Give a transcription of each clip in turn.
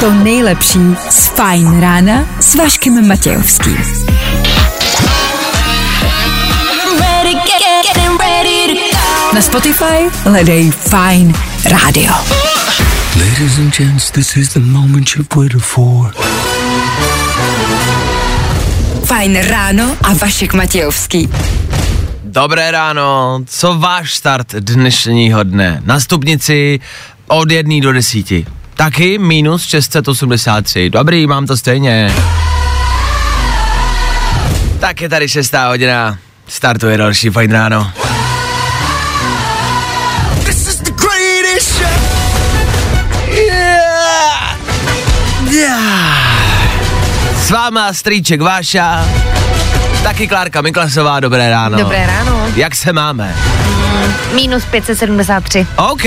To nejlepší z Fajn rána s Vaškem Matějovským. Na Spotify hledej Fajn rádio. Ladies and gents, this is the moment you've waited for. Fajn ráno a Vašek Matějovský. Dobré ráno, co váš start dnešního dne? Na stupnici od 1 do 10. Taky minus 683. Dobrý, mám to stejně. Tak je tady 6. hodina, startuje další Fajn ráno. This is the greatest show. Yeah. Yeah. S váma strýček Váša, taky Klárka Miklasová, dobré ráno. Dobré ráno. Jak se máme? Minus 573. OK.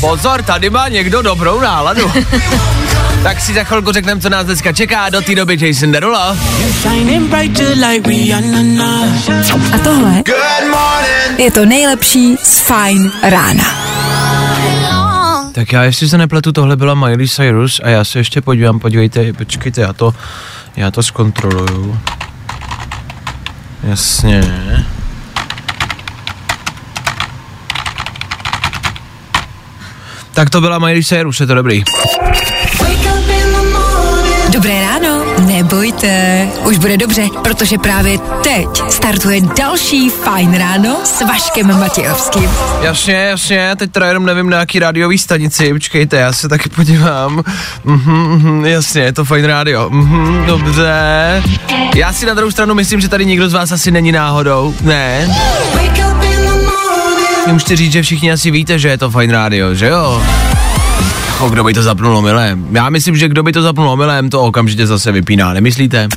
Pozor, tady má někdo dobrou náladu. Tak si za chvilku řekneme, co nás dneska čeká. Do té doby Jason Derulo. A tohle je to nejlepší z Fajn rána. Tak já, jestli se nepletu, tohle byla Miley Cyrus a já se ještě podívám, podívejte, počkejte, já to zkontroluju. Jasně. Tak to byla Miley Cyrus, je to dobrý. Dobré ráno, nebojte, už bude dobře, protože právě teď startuje další Fajn ráno s Vaškem Matějovským. Jasně, jasně, teď teda jenom nevím na jaký rádiový stanici, počkejte, já se taky podívám. Jasně, je to Fajn rádio, dobře. Já si na druhou stranu myslím, že tady nikdo z vás asi není náhodou, ne? Můžete říct, že všichni asi víte, že je to Fajn rádio, že jo? O, kdo by to zapnul omylem? Já myslím, že kdo by to zapnul omylem, to okamžitě zase vypíná, nemyslíte?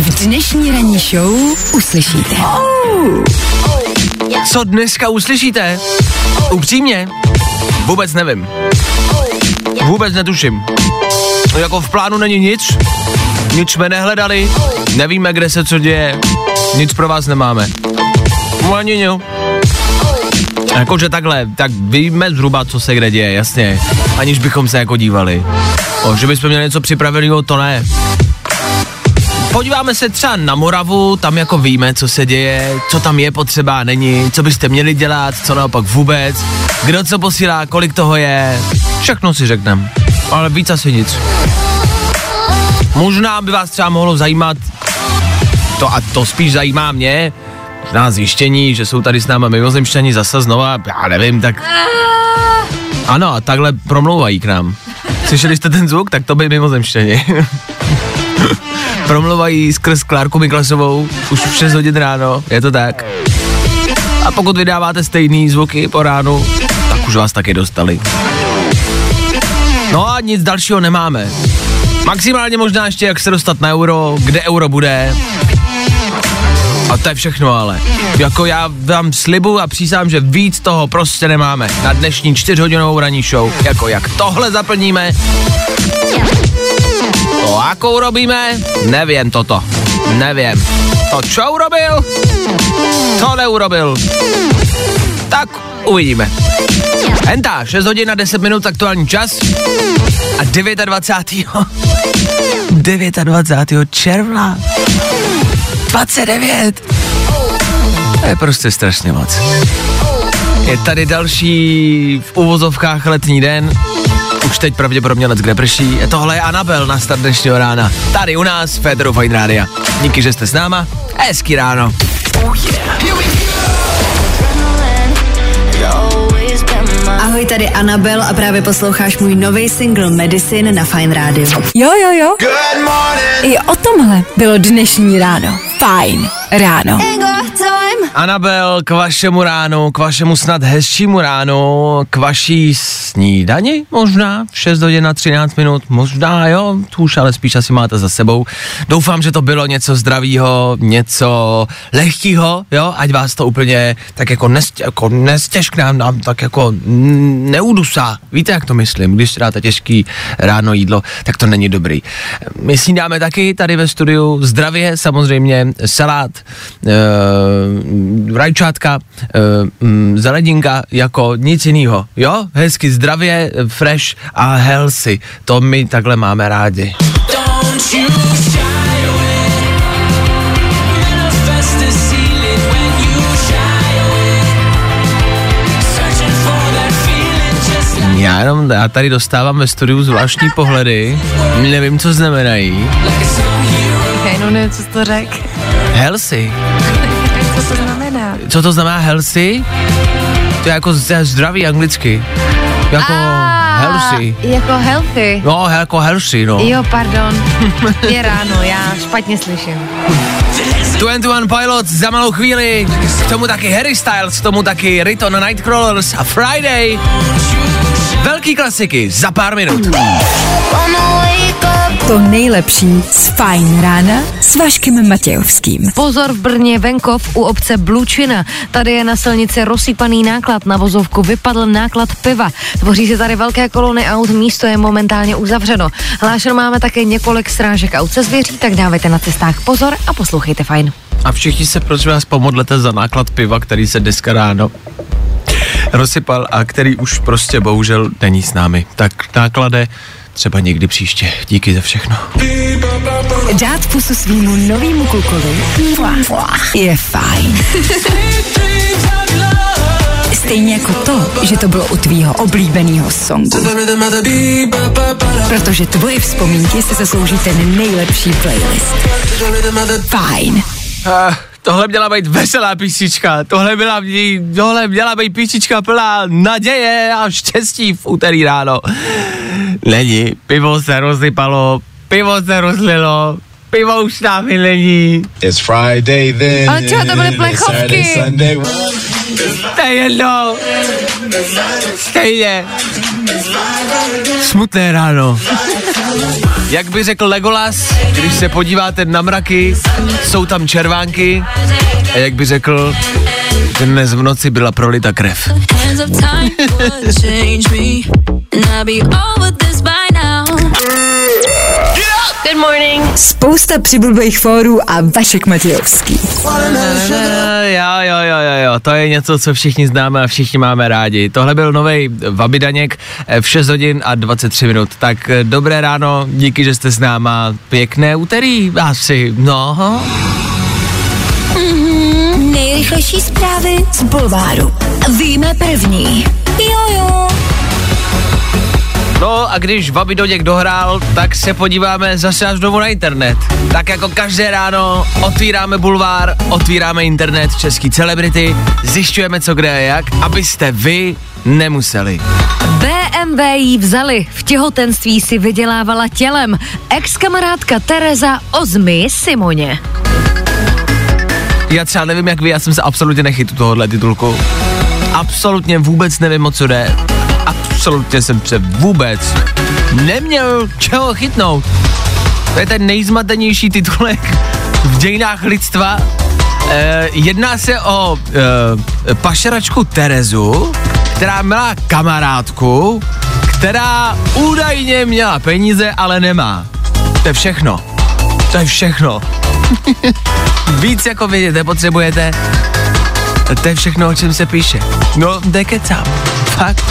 V dnešní ranní show uslyšíte. Co dneska uslyšíte? Upřímně? Vůbec nevím. Vůbec netuším. Jako v plánu není nic. Nic jsme nehledali. Nevíme, kde se co děje. Nic pro vás nemáme. Mladěňu. Jakože takhle, tak víme zhruba, co se kde děje, jasně, aniž bychom se jako dívali. O, že bychom měli něco připraveného, to ne. Podíváme se třeba na Moravu, tam jako víme, co se děje, co tam je potřeba, není, co byste měli dělat, co naopak vůbec, kdo co posílá, kolik toho je, všechno si řekneme, ale víc asi nic. Možná by vás třeba mohlo zajímat, to a to spíš zajímá mě, na zjištění, že jsou tady s náma mimozemšťani zase znova, já nevím, tak... Ano, a takhle promlouvají k nám. Slyšeli jste ten zvuk? Tak to byli mimozemšťani. Promlouvají skrz Klárku Miklasovou už v 6 hodin ráno, je to tak. A pokud vydáváte stejný zvuky po ránu, tak už vás taky dostali. No a nic dalšího nemáme. Maximálně možná ještě, jak se dostat na euro, kde euro bude... A to je všechno ale. Jako já vám slibuju a přísám, že víc toho prostě nemáme. Na dnešní 4hodinovou ranní show. Jako jak tohle zaplníme. To jakou urobíme? Nevím toto. Nevím. To čo urobil? To neurobil. Tak uvidíme. Hentá, 6 hodin a 10 minut aktuální čas. A 29. června. 29. To je prostě strašně moc. Je tady další v uvozovkách letní den. Už teď pravděpodobně lec kde prší. Tohle je Annabel na start dnešního rána. Tady u nás, Féteru Fajn rádia. Díky, že jste s náma. Hezký ráno. Oh yeah. Ahoj, tady Annabel a právě posloucháš můj nový single Medicine na Fajn rádiu. Jo. Good morning. I o tomhle bylo dnešní ráno. Fajn ráno. Annabel, k vašemu ránu, k vašemu snad hezčímu ránu, k vaší snídani možná, 6 hodin a 13 minut, možná jo, tu už ale spíš asi máte za sebou. Doufám, že to bylo něco zdravýho, něco lehkýho, jo, ať vás to úplně tak jako, nestěžkne, nám tak jako neudusá. Víte, jak to myslím, když si dáte těžký ráno jídlo, tak to není dobrý. My snídáme taky tady ve studiu zdravě, samozřejmě salát, Rajčátka, zeledinka jako nic jinýho, jo? Hezky zdravě, fresh a healthy, to my takhle máme rádi. Já tady dostávám ve studiu zvláštní pohledy, nevím, co znamenají. Okay, no nevím, co jsi to řekl. Healthy. Co to znamená? Co to znamená healthy? To je jako zdravý anglicky. Jako healthy. Jako healthy. No, jako healthy, no. Jo, pardon. Je ráno, já špatně slyším. 21 Pilots za malou chvíli. K tomu taky Harry Styles, k tomu taky Riton, Nightcrawlers a Friday. Velký klasiky za pár minut. To nejlepší z Fajn rána s Vaškem Matějovským. Pozor v Brně, venkov u obce Blučina. Tady je na silnici rozsypaný náklad. Na vozovku vypadl náklad piva. Tvoří se tady velké kolony aut, místo je momentálně uzavřeno. Hlášeno máme také několik srážek aut se zvěří, tak dávejte na cestách pozor a poslouchejte Fajn. A všichni se prosím vás pomodlete za náklad piva, který se dneska ráno rozsypal a který už prostě bohužel není s námi. Tak náklade třeba někdy příště. Díky za všechno. Dát pusu svýmu novýmu klukovi je fajn. Stejně jako to, že to bylo u tvýho oblíbenýho songu. Protože tvoje vzpomínky si zaslouží ten nejlepší playlist. Fajn. Tohle měla být veselá písnička, tohle měla být písnička plná naděje a štěstí v úterý ráno. Není, pivo se rozsypalo, pivo se rozlilo, pivo už s námi není. It's Friday then. Ale čeho to byly plechovky? To je jedno. Stejně. Smutné ráno. Jak by řekl Legolas, když se podíváte na mraky, jsou tam červánky. A jak by řekl, dnes v noci byla prolita krev. Good morning. Spousta přibulbých fórů a Vašek Matějovský. Jo, to je něco, co všichni známe a všichni máme rádi. Tohle byl novej Vabidaněk v 6 hodin a 23 minut. Tak dobré ráno, díky, že jste s náma. Pěkné úterý, asi, no. Nejrychlejší zprávy z bulváru. Víme první. Jojo. No a když Vabidoněk dohrál, tak se podíváme zase až domů na internet. Tak jako každé ráno otvíráme bulvár, otvíráme internet, český celebrity, zjišťujeme co kde a jak, abyste vy nemuseli. BMW jí vzali, v těhotenství si vydělávala tělem. Ex-kamarádka Tereza o zmi Simoně. Já třeba nevím jak vy, já jsem se absolutně nechytu tohohle titulku. Absolutně vůbec nevím, o co jde. Absolutně jsem se vůbec neměl čeho chytnout. To je ten nejzmatenější titulek v dějinách lidstva. Jedná se o pašeračku Terezu, která měla kamarádku, která údajně měla peníze, ale nemá. To je všechno. To je všechno. Víc jako vědět nepotřebujete. To je všechno, o čem se píše. No, dekecám. Fakt.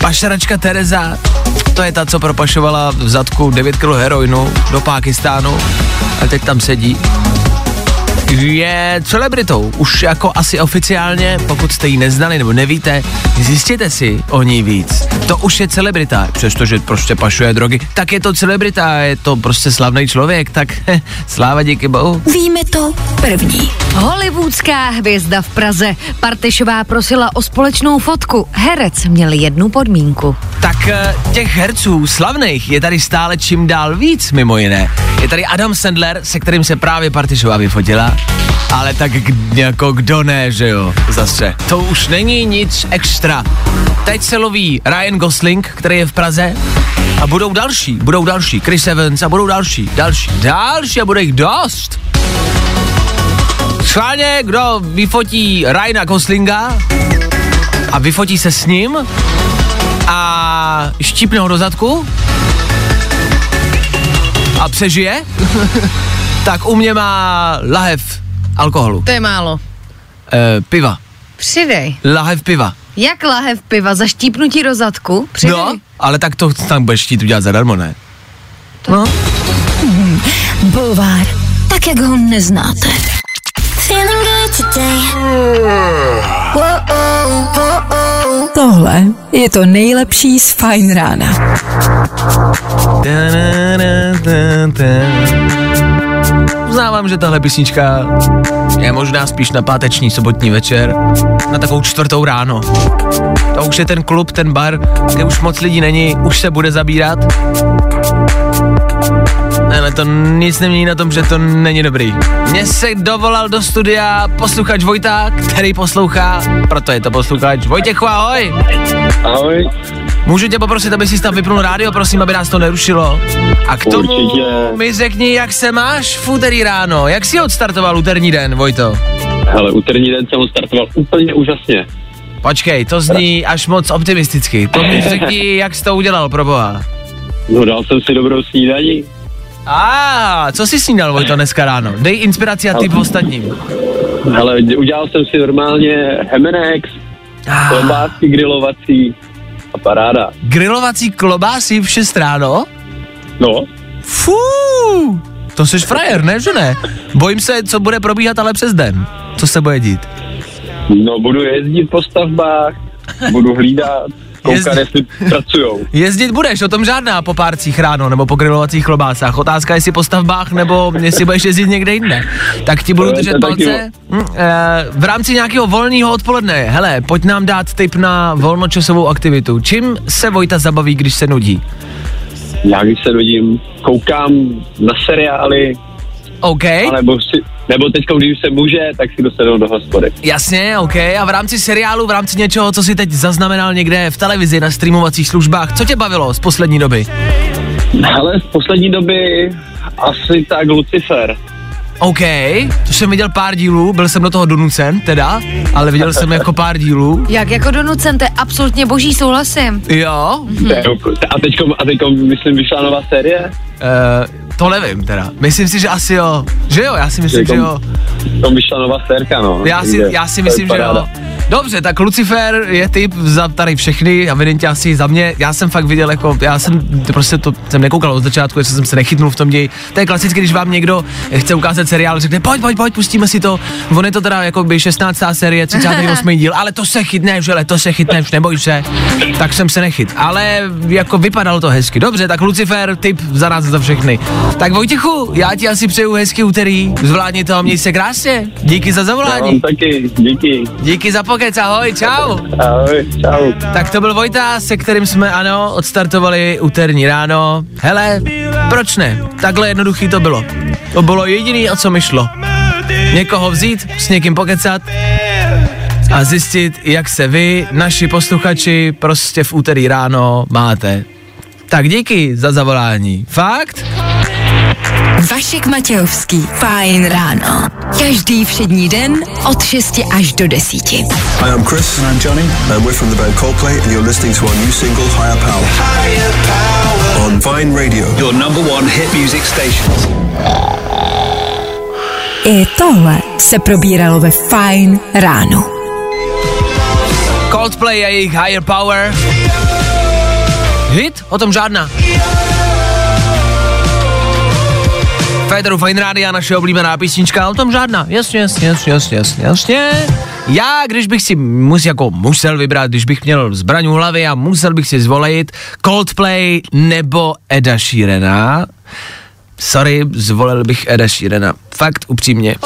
Pašeračka Tereza, to je ta, co propašovala v zadku 9 kg heroinu do Pákistánu a teď tam sedí. Je celebritou, už jako asi oficiálně, pokud jste ji neznali nebo nevíte, zjistěte si o ní víc. To už je celebrita, přestože prostě pašuje drogy, tak je to celebrita, je to prostě slavný člověk, tak sláva díky bohu. Víme to první. Hollywoodská hvězda v Praze. Partešová prosila o společnou fotku. Herec měl jednu podmínku. Tak těch herců slavných je tady stále čím dál víc, mimo jiné. Je tady Adam Sandler, se kterým se právě Partešová vyfotila. Ale tak jako kdo ne, že jo, zase. To už není nic extra. Teď se loví Ryan Gosling, který je v Praze a budou další, Chris Evans a budou další a bude jich dost. Schválně, kdo vyfotí Ryana Goslinga a vyfotí se s ním a štípne ho do zadku a přežije, tak u mě má lahev alkoholu. To je málo. piva. Přidej. Lahev piva. Jak lahev piva? Za štípnutí do zadku? Přidej. No, ale tak to tam budeš chtít udělat zadarmo, ne? To. No. Bulvár, tak jak ho neznáte. Tohle je to nejlepší z Fajn rána. Uznávám, že tahle písnička je možná spíš na páteční sobotní večer, na takovou 4 ráno. To už je ten klub, ten bar, kde už moc lidí není, už se bude zabírat. Ale to nic nemění na tom, že to není dobrý. Mně se dovolal do studia posluchač Vojta, který poslouchá, proto je to posluchač. Vojtěchu, ahoj! Ahoj. Můžu tě poprosit, aby si tam vypnul rádio, prosím, aby nás to nerušilo. A k tomu mi řekni, jak se máš v úterý ráno. Jak jsi odstartoval úterní den, Vojto? Hele, úterní den jsem odstartoval úplně úžasně. Počkej, to zní až moc optimisticky. To mi řekni, jak jsi to udělal, proboha. No, dal jsem si dobrou snídaní. Co jsi snídal, Vojto, dneska ráno? Dej inspiraci a typ ostatním. Hele, udělal jsem si normálně hemenex, klobásky grilovací a paráda. Grilovací klobásy v 6 ráno? No. Fuu, to jsi frajer, ne, že ne? Bojím se, co bude probíhat ale přes den. Co se bude dít? No, budu jezdit po stavbách, budu hlídat. Koukat, jestli pracujou. Jezdit budeš, o tom žádná po párcích ráno, nebo po grilovacích klobásách. Otázka, jestli po stavbách, nebo jestli budeš jezdit někde jinde. Tak ti budu držet palce. V rámci nějakého volného odpoledne, hele, pojď nám dát tip na volnočasovou aktivitu. Čím se Vojta zabaví, když se nudí? Já když se nudím, koukám na seriály. OK. Nebo teď, když se může, tak si dosednou do hospody. Jasně, OK. A v rámci seriálu, v rámci něčeho, co si teď zaznamenal někde v televizi, na streamovacích službách, co tě bavilo z poslední doby? Ale z poslední doby asi tak Lucifer. OK, to jsem viděl pár dílů, byl jsem do toho donucen teda, ale viděl jsem jako pár dílů. Jak jako donucen, to je absolutně boží, souhlasím. Jo. A teďko myslím, vyšla nová série? To nevím teda, myslím si, že asi jo, že jo, já si myslím, že jo. To vyšla nová sérka, no. Já si myslím, že jo. Dobře, tak Lucifer je typ za tady všechny, evidentně asi za mě. Já jsem fakt viděl jako, já jsem prostě to jsem nekoukal od začátku, jestli jsem se nechytnul v tom ději. To je klasicky, když vám někdo chce ukázat seriál, řekne pojď, pustíme si to. On je to teda jako by 16. série, 38. díl, ale to se chytneš, už neboj se. Tak jsem se nechyt, ale jako vypadalo to hezky. Dobře, tak Lucifer, typ za nás za všechny. Tak Vojtěchu, já ti asi přeju hezký úterý, zvládni to a měj se krásně. Díky za zavolání. Taky, díky. Díky za pokec, ahoj, čau. Ahoj, čau. Tak to byl Vojta, se kterým jsme, ano, odstartovali úterní ráno. Hele, proč ne? Takhle jednoduchý to bylo. To bylo jediný, o co mi šlo. Někoho vzít, s někým pokecat a zjistit, jak se vy, naši posluchači, prostě v úterý ráno máte. Tak díky za zavolání. Fakt? Vašek Matějovský, Fajn ráno. Každý všední den od 6 až do 10. Hi, I'm Chris. And I'm Johnny. And we're from the band Coldplay and you're listening to our new single, Higher Power. Higher Power. On Fajn Radio. Your #1 hit music stations. I tohle se probíralo ve Fajn ráno. Coldplay a jejich Higher Power. Hit? O tom žádná. Féteru Fajn rádia, naše oblíbená písnička, o tom žádná. Jasně. Já, když bych si musel vybrat, když bych měl zbraň u hlavy a musel bych si zvolit Coldplay nebo Eda Sheerana. Sorry, zvolil bych Eda Sheerana. Fakt upřímně.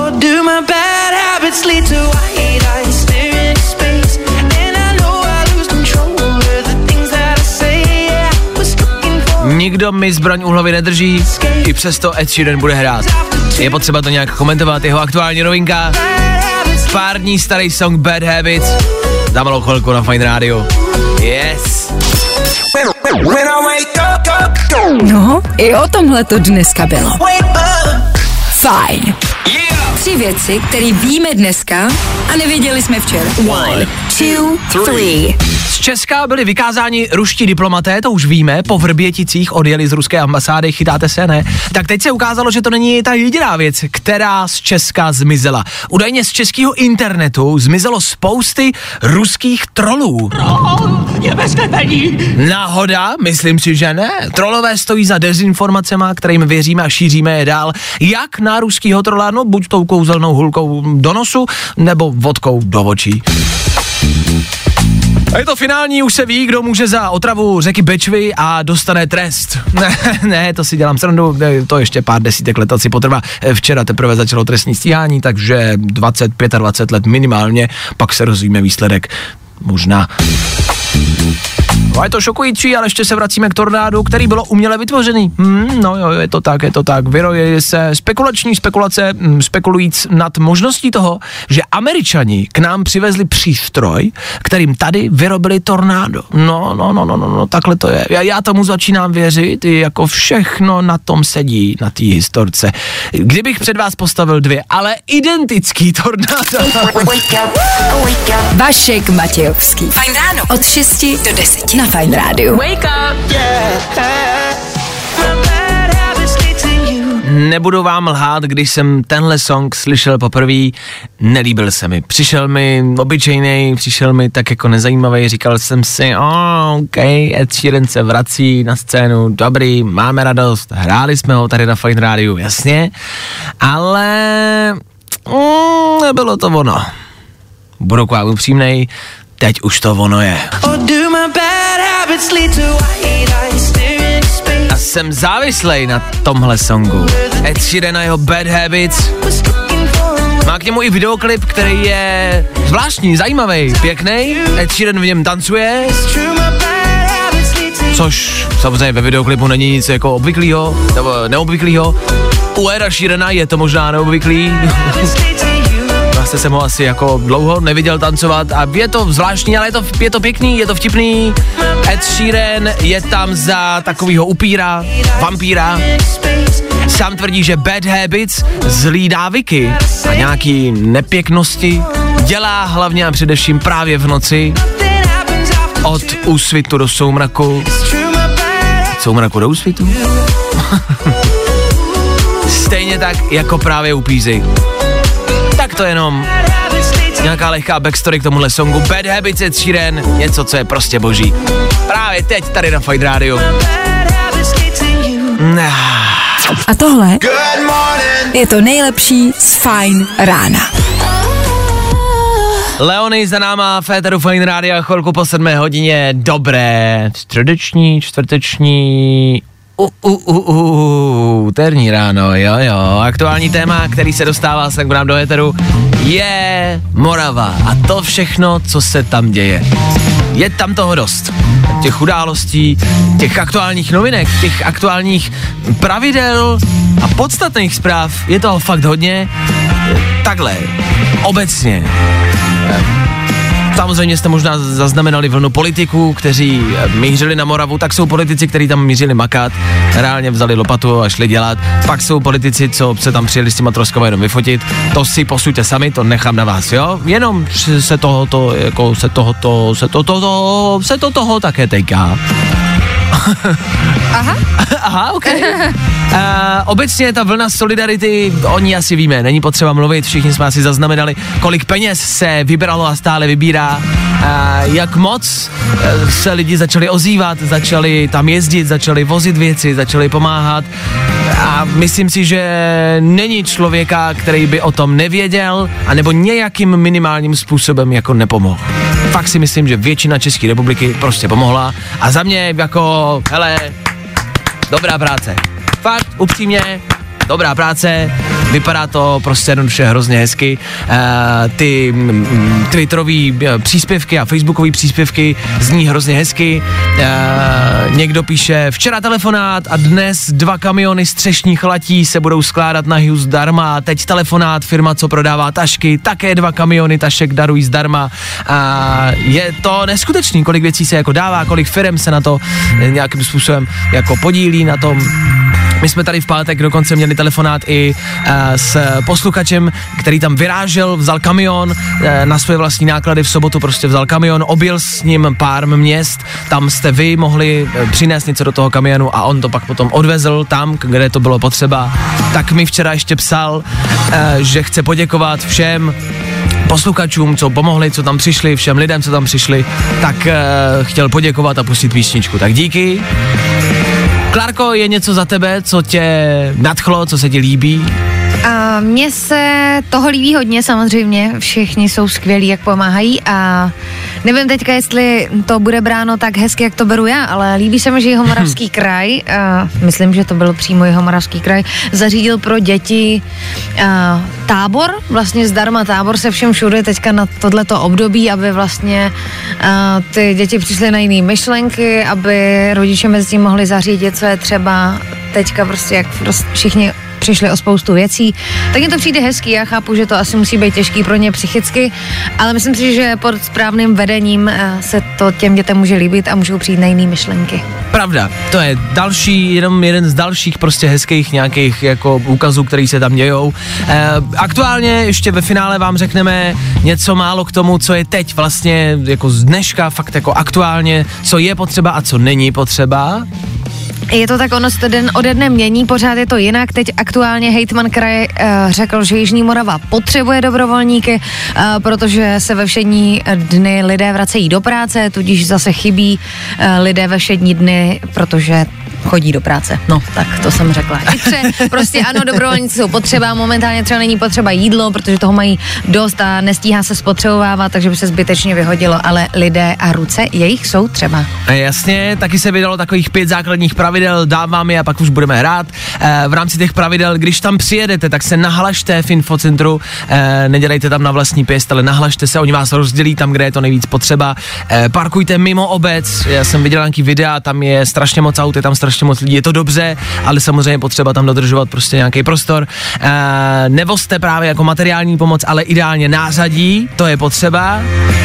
Nikdo mi zbraň u hlavy nedrží, i přesto Ed Sheeran bude hrát. Je potřeba to nějak komentovat, jeho aktuální novinka. Pár dní starý song Bad Habits. Za malou chvilku na Fajn rádiu. Yes! No, i o tomhle to dneska bylo. Fajn. 3 věci, které víme dneska a nevěděli jsme včera. 1, 2, 3. Česka byli vykázáni ruští diplomaté, to už víme, po Vrběticích odjeli z ruské ambasády, chytáte se, ne? Tak teď se ukázalo, že to není ta jediná věc, která z Česka zmizela. Údajně z českého internetu zmizelo spousty ruských trolů. Náhoda? Myslím si, že ne. Trolové stojí za dezinformacema, kterým věříme a šíříme je dál. Jak na ruskýho trola, no buď tou kouzelnou hulkou do nosu, nebo vodkou do očí. A je to finální, už se ví, kdo může za otravu řeky Bečvy a dostane trest. Ne, to si dělám srandu, to ještě pár desítek let asi potrvá. Včera teprve začalo trestní stíhání, takže 25 let minimálně, pak se rozvíme výsledek. Možná. No je to šokující, ale ještě se vracíme k tornádu, který bylo uměle vytvořený. No jo, je to tak. Vyroje se spekulujíc nad možností toho, že Američani k nám přivezli přístroj, kterým tady vyrobili tornádo. No, takhle to je. Já tomu začínám věřit, jako všechno na tom sedí, na té historce. Kdybych před vás postavil dvě, ale identický tornádo. Vašek Matějovský. Fajn ráno. Od 6 do 10 na Fajn rádiu. Wake up, Nebudu vám lhát, když jsem tenhle song slyšel poprvé, nelíbil se mi. Přišel mi obyčejnej, přišel mi tak jako nezajímavý, říkal jsem si, Ed Sheeran se vrací na scénu, dobrý, máme radost, hráli jsme ho tady na Fajn rádiu, jasně, ale nebylo to ono. Budu k vám upřímnej, teď už to ono je. A jsem závislej na tomhle songu. Ed Sheeran a jeho Bad Habits. Má k němu i videoklip, který je zvláštní, zajímavý, pěkný. Ed Sheeran v něm tancuje. Což samozřejmě ve videoklipu není nic jako obvyklýho, nebo neobvyklýho. U Eda Sheerana je to možná neobvyklý. Vlastně jsem ho asi jako dlouho neviděl tancovat a je to zvláštní, ale je to pěkný, je to vtipný. Ed Sheeran je tam za takovýho upíra, vampíra. Sám tvrdí, že Bad Habits, zlý návyky a nějaký nepěknosti dělá hlavně a především právě v noci od úsvitu do soumraku. Od soumraku do úsvitu? Stejně tak jako právě upíři. Tak to jenom nějaká lehká backstory k tomuhle songu Bad Habits Ed Sheeran, něco, co je prostě boží. Právě teď tady na Fajn rádiu. A tohle je to nejlepší z Fajn rána. Leony za náma, Féteru Fajn rádia, chvilku po 7 hodině, dobré středeční, čtvrteční... Úterní ráno, jo. Aktuální téma, který se dostává sem k nám do éteru, je Morava a to všechno, co se tam děje. Je tam toho dost. Těch událostí, těch aktuálních novinek, těch aktuálních pravidel a podstatných zpráv, je toho fakt hodně. Takhle, obecně. Samozřejmě jste možná zaznamenali vlnu politiků, kteří mířili na Moravu, tak jsou politici, kteří tam mířili makat, reálně vzali lopatu a šli dělat, pak jsou politici, co se tam přijeli s těma troskama jenom vyfotit, to si posuďte sami, to nechám na vás, jo? Jenom se toho také týká. Aha, ok. Obecně ta vlna solidarity, o ní asi víme, není potřeba mluvit, všichni jsme asi zaznamenali, kolik peněz se vybralo a stále vybírá, jak moc se lidi začali ozývat, začali tam jezdit, začali vozit věci, začali pomáhat a myslím si, že není člověka, který by o tom nevěděl anebo nějakým minimálním způsobem jako nepomohl. Fakt si myslím, že většina České republiky prostě pomohla a za mě jako, hele, dobrá práce. Fakt, upřímně, dobrá práce, vypadá to prostě jednoduše hrozně hezky. Ty twitterový příspěvky a facebookový příspěvky zní hrozně hezky. Někdo píše, včera telefonát a dnes 2 kamiony střešních latí se budou skládat na Hughes zdarma. Teď telefonát, firma, co prodává tašky, také 2 kamiony tašek darují zdarma. Je to neskutečný, kolik věcí se jako dává, kolik firem se na to nějakým způsobem jako podílí na tom. My jsme tady v pátek dokonce měli telefonát i s posluchačem, který tam vyrážel, vzal kamion, na své vlastní náklady v sobotu prostě vzal kamion, objel s ním pár měst, tam jste vy mohli přinést něco do toho kamionu a on to pak potom odvezl tam, kde to bylo potřeba. Tak mi včera ještě psal, že chce poděkovat všem posluchačům, co pomohli, co tam přišli, všem lidem, co tam přišli, tak chtěl poděkovat a pustit písničku. Tak díky. Klárko, je něco za tebe, co tě nadchlo, co se ti líbí? Mně se toho líbí hodně samozřejmě, všichni jsou skvělí, jak pomáhají a nevím teďka, jestli to bude bráno tak hezky, jak to beru já, ale líbí se mi, že Jihomoravský kraj, myslím, že to byl přímo Jihomoravský kraj, zařídil pro děti tábor, vlastně zdarma tábor se všem všude teďka na tohleto období, aby vlastně ty děti přišly na jiné myšlenky, aby rodiče mezi tím mohli zařídit, co je třeba teďka prostě, jak všichni přišli o spoustu věcí, tak mi to přijde hezký, já chápu, že to asi musí být těžký pro ně psychicky, ale myslím si, že pod správným vedením se to těm dětem může líbit a můžou přijít na jiné myšlenky. Pravda, to je další, jenom jeden z dalších prostě hezkých nějakých jako úkazů, který se tam dějou. Aktuálně ještě ve finále vám řekneme něco málo k tomu, co je teď vlastně jako z dneška, fakt jako aktuálně, co je potřeba a co není potřeba. Je to tak, ono se to den ode dne mění, pořád je to jinak. Teď aktuálně hejtman kraje řekl, že Jižní Morava potřebuje dobrovolníky, protože se ve všední dny lidé vracejí do práce, tudíž zase chybí lidé ve všední dny, protože chodí do práce. No, tak to jsem řekla. Prostě ano, dobrovolníci jsou potřeba, momentálně třeba není potřeba jídlo, protože toho mají dost a nestíhá se spotřebovávat, takže by se zbytečně vyhodilo, ale lidé a ruce, jejich jsou třeba. Jasně, taky se vydalo takových 5 základních pravidel, dávám je a pak už budeme hrát. V rámci těch pravidel, když tam přijedete, tak se nahlašte v infocentru, nedělejte tam na vlastní pěst, ale nahlašte se, oni vás rozdělí tam, kde je to nejvíc potřeba. Parkujte mimo obec, já jsem viděl nějaký videa, tam je strašně moc aut, je tam strašně moc lidí, je to dobře, ale samozřejmě potřeba tam dodržovat prostě nějaký prostor. Nevozte právě jako materiální pomoc, ale ideálně nářadí, to je potřeba.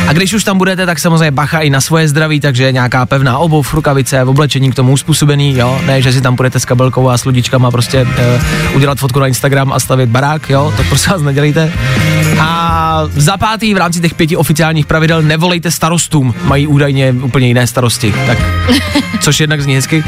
A když už tam budete, tak samozřejmě bacha i na svoje zdraví, takže nějaká pevná obuv, rukavice, oblečení k tomu uspůsobený, jo, ne, že si tam půjdete s kabelkou a s ludičkama prostě udělat fotku na Instagram a stavět barák, jo, to prostě vás nedělejte. A za pátý v rámci těch 5 oficiálních pravidel nevolejte starostům, mají údajně úplně jiné starosti, tak, což jednak zní hezky.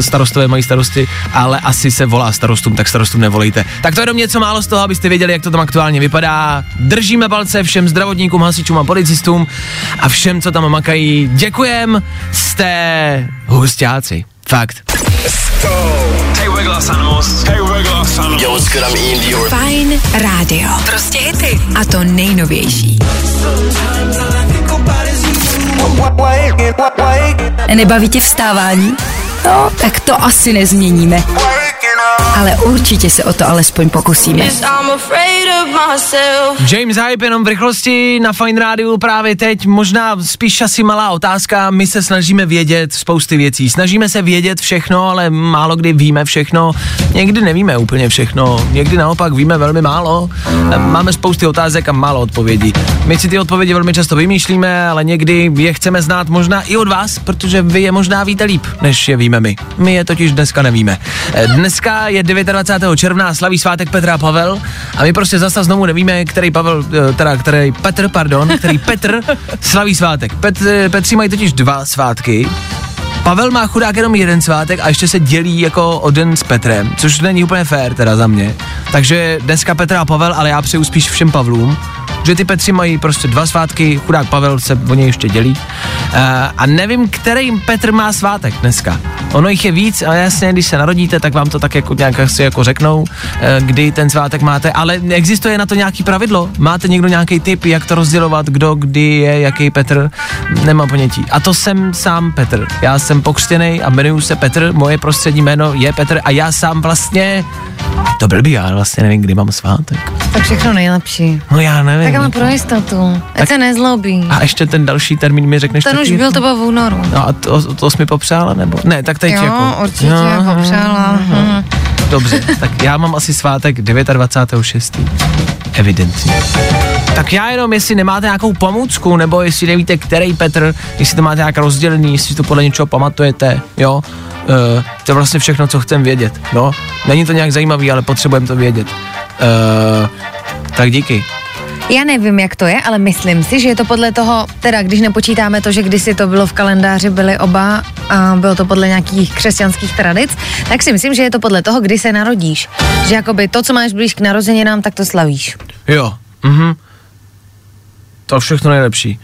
Starostové mají starosti, ale asi se volá starostům, tak starostům nevolejte. Tak to je jenom něco málo z toho, abyste věděli, jak to tam aktuálně vypadá. Držíme palce všem zdravotníkům, hasičům a policistům a všem, co tam makají. Děkujem, jste husťáci. Fakt. Fajn rádio. Prostě hity. A to nejnovější. Nebaví tě vstávání? No, tak to asi nezměníme. Ale určitě se o to alespoň pokusíme. James Hype jenom v rychlosti na Fajn rádiu právě teď. Možná spíš asi malá otázka. My se snažíme vědět spousty věcí. Snažíme se vědět všechno, ale málo kdy víme všechno. Někdy nevíme úplně všechno. Někdy naopak víme velmi málo. Máme spousty otázek a málo odpovědí. My si ty odpovědi velmi často vymýšlíme, ale někdy je chceme znát možná i od vás, protože vy je možná víte líp, než je víme my. My je totiž dneska nevíme. Dneska je 29. června, slaví svátek Petra a Pavel a my prostě zase znovu nevíme, který Petr slaví svátek. Petři mají totiž 2 svátky, Pavel má chudák jenom 1 svátek a ještě se dělí jako o den s Petrem, což není úplně fér teda za mě. Takže dneska Petra a Pavel, ale já přeju spíš všem Pavlům, že ty Petři mají prostě 2 svátky, chudák Pavel se o něj ještě dělí. A nevím, který Petr má svátek dneska. Ono jich je víc, ale jasně, když se narodíte, tak vám to tak jako nějak asi jako řeknou, kdy ten svátek máte, ale existuje na to nějaký pravidlo? Máte někdo nějaký tip, jak to rozdělovat, kdo, kdy je, jaký Petr? Nemám ponětí. A to jsem sám Petr. Já jsem pokřtěnej a jmenuju se Petr, moje prostřední jméno je Petr a já sám vlastně... To blbý, já vlastně nevím, kdy mám svátek. Tak všechno nejlepší. No já nevím. Tak ale pro jistotu, ať se nezlobí. A ještě ten další termín mi řekneš. Ten už byl, to bylo v únoru. No a to jsi mi popřála, nebo? Ne, tak teď jo, jako. Jo, určitě, no, popřála. No. Dobře, tak já mám asi svátek 29.6. Evidentně. Tak já jenom, jestli nemáte nějakou pomůcku, nebo jestli nevíte, který Petr, jestli to máte nějak rozdělený, jestli to podle něčeho pamatujete, jo, to je vlastně všechno, co chcem vědět, no. Není to nějak zajímavý, ale potřebujeme to vědět. Tak díky. Já nevím, jak to je, ale myslím si, že je to podle toho, teda když nepočítáme to, že kdysi to bylo v kalendáři, byly oba a bylo to podle nějakých křesťanských tradic, tak si myslím, že je to podle toho, kdy se narodíš. Že jakoby to, co máš blíž k narozeninám, tak to slavíš. Jo, mhm. To všechno nejlepší.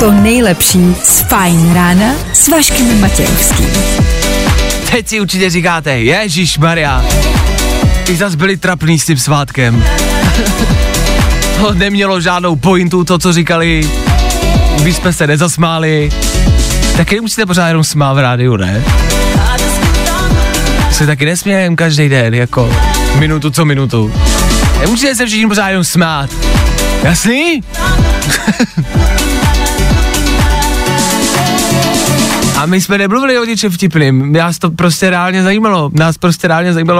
To nejlepší z Fajn rána s Vaškem Matějovským. Teď si určitě říkáte, ježišmarja, i zas byli trapný s tím svátkem. To nemělo žádnou pointu, to, co říkali. My jsme se nezasmáli. Taky musíte pořád jenom smát v rádiu, ne? Se taky nesmějem každý den, jako minutu co minutu. Nemusíte se všichni pořád jenom smát. Jasný? A my jsme nemluvili o něčem vtipným, nás to prostě reálně zajímalo,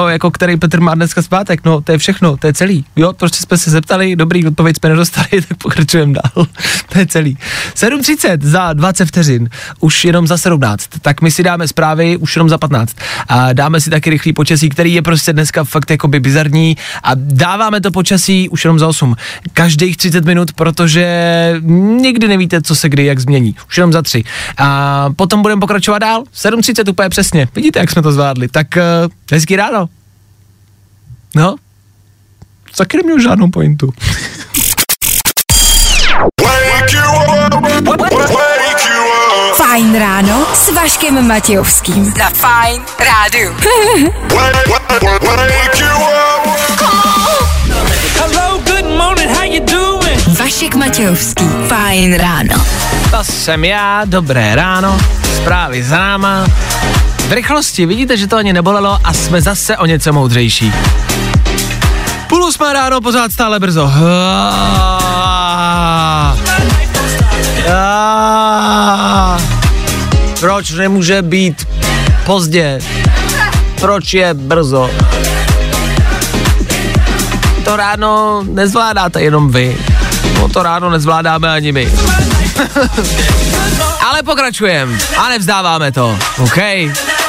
jako který Petr má dneska zpátek, no to je všechno, to je celý, jo, prostě jsme se zeptali, dobrý, odpověď jsme nedostali, tak pokračujeme dál, to je celý. 7.30 za 20 vteřin, už jenom za 17, tak my si dáme zprávy už jenom za 15 a dáme si taky rychlý počasí, který je prostě dneska fakt jakoby bizarní a dáváme to počasí už jenom za 8, každých 30 minut, protože nikdy nevíte, co se kdy jak změní, už jenom za 3 a potom budeme pokračovat dál, 7.30 úplně přesně, vidíte, jak jsme to zvládli, tak hezký ráno. No, taky neměl žádnou pointu. Fajn ráno s Vaškem Matějovským. Na Fajn rádiu. Vašek Matějovský, Fajn ráno. To jsem já, dobré ráno, zprávy za náma. V rychlosti vidíte, že to ani nebolelo a jsme zase o něco moudřejší. 7:30 ráno, pořád stále brzo. Proč nemůže být pozdě? Proč je brzo? To ráno nezvládáte jenom vy. No to ráno nezvládáme ani my. Ale pokračujeme a nevzdáváme to. OK.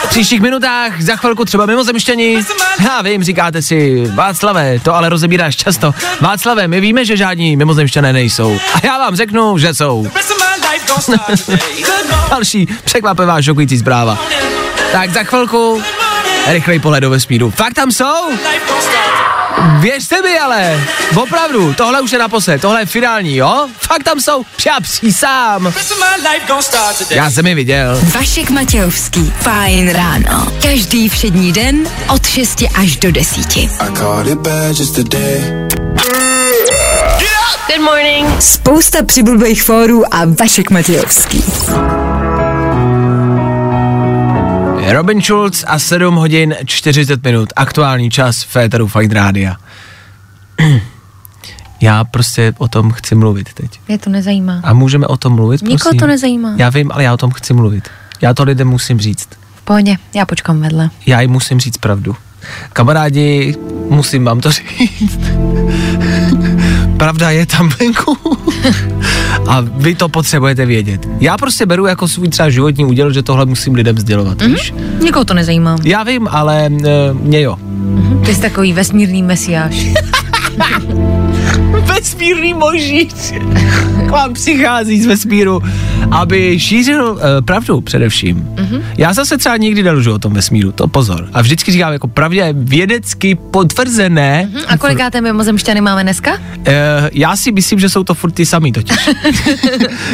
V příštích minutách, za chvilku třeba Mimozemšťani. Já vím, říkáte si, Václave, to ale rozebíráš často. Václave, my víme, že žádní Mimozemšťané nejsou. A já vám řeknu, že jsou. Další překvapivá šokující zpráva. Tak za chvilku rychlej pohled do vesmíru. Fakt tam jsou? Věřte mi ale, opravdu, tohle už je naposled, tohle je finální, jo? Fakt tam jsou, já přísám. Já jsem je viděl. Vašek Matějovský, Fajn ráno. Každý všední den od 6 až do 10. Good morning. Spousta přibulbých fórů a Vašek Matějovský. Robin Schulz a 7:40, aktuální čas Féteru Fajn rádia. Já prostě o tom chci mluvit teď. Mě to nezajímá. A můžeme o tom mluvit, prosím? Nikoho to nezajímá. Já vím, ale já o tom chci mluvit. Já to lidem musím říct. V pohodě, já počkám vedle. Já jim musím říct pravdu. Kamarádi, musím vám to říct. Pravda je tam venku. A vy to potřebujete vědět. Já prostě beru jako svůj třeba životní úděl, že tohle musím lidem sdělovat, víš? Nikoho to nezajímá. Já vím, ale mě jo. Ty jsi takový vesmírný mesiáš. Vesmírný možíc. K vám přichází z vesmíru, aby šířil pravdu především. Já zase třeba nikdy nelžu o tom vesmíru, to pozor. A vždycky říkám jako pravdě vědecky potvrzené. A kolikáté mimozemšťany máme dneska? Já si myslím, že jsou to furt ty samý totiž.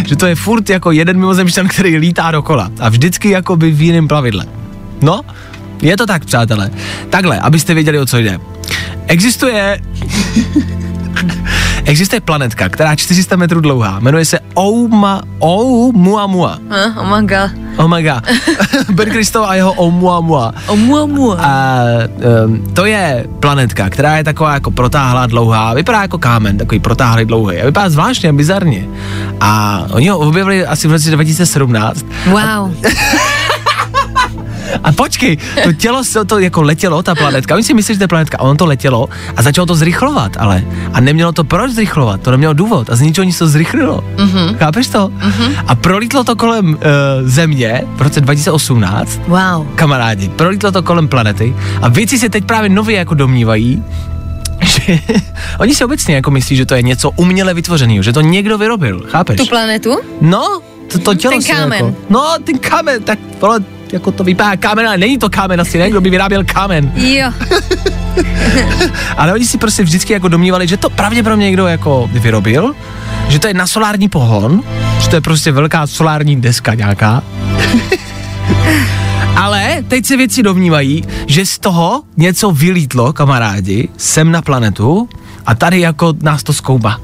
Že to je furt jako jeden mimozemšťan, který lítá dokola. A vždycky jako by v jiném plavidle. No, je to tak, přátelé. Takhle, abyste věděli, o co jde. Existuje planetka, která je 400 metrů dlouhá, jmenuje se Oumuamua. Oh my god. Ben Kristova a jeho Oumuamua. A to je planetka, která je taková jako protáhlá dlouhá, vypadá jako kámen, takový protáhlý dlouhý a vypadá zvláštně a bizarně. A oni ho objevili asi v roce 2017. Wow. A počkej, to tělo to jako letělo, ta planetka. Oni si myslí, že to je planetka, a ono to letělo a začalo to zrychlovat, ale a nemělo to proč zrychlovat, to nemělo důvod a z ničeho nic to zrychlilo. Mm-hmm. Chápeš to? Mm-hmm. A prolítlo to kolem Země v roce 2018. Wow. Kamarádi, prolítlo to kolem planety a věci se teď právě nově jako domnívají, že oni si obecně jako myslí, že to je něco uměle vytvořeného, že to někdo vyrobil, chápeš? Tu planetu? No, to tělo ten kámen. Jako, no, ten kámen, tak vole, jako to vypadá kámen, ale není to kámen asi, ne? Kdo by vyráběl kámen? Jo. Ale oni si prostě vždycky jako domnívali, že to pravděpodobně někdo jako vyrobil, že to je na solární pohon, že to je prostě velká solární deska nějaká. Ale teď se věci domnívají, že z toho něco vylítlo, kamarádi, sem na planetu a tady jako nás to zkoumá.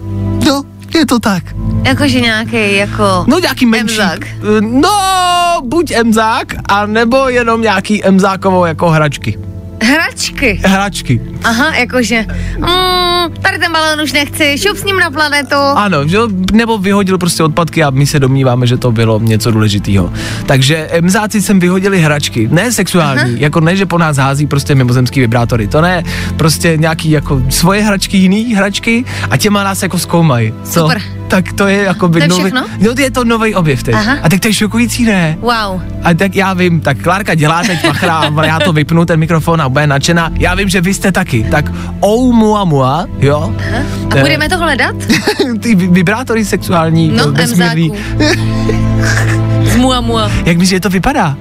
No, je to tak. Jakože nějaký jako no, nějaký menší. Emzák. No, buď emzák, a nebo jenom nějaký emzákovou jako hračky. Hračky? Hračky. Aha, jakože, tady ten balón už nechci, šup s ním na planetu. Ano, nebo vyhodil prostě odpadky a my se domníváme, že to bylo něco důležitýho. Takže mzáci sem vyhodili hračky, ne sexuální, aha, jako ne, že po nás hází prostě mimozemský vibrátory, to ne, prostě nějaký jako svoje hračky, jiný hračky a těma nás jako zkoumají. Super. Tak to je jako by nový, no je to nový objev teď. Aha. A tak to je šokující, ne? Wow. A tak já vím, tak Klárka dělá teď pachra, já to vypnu ten mikrofon a bude nadšená. Já vím, že vy jste taky. Tak Oumuamua, jo? Aha. A budeme to hledat? Ty vibrátory sexuální, no, vesmírný. Z Muamua. Jak myslíš, že to vypadá?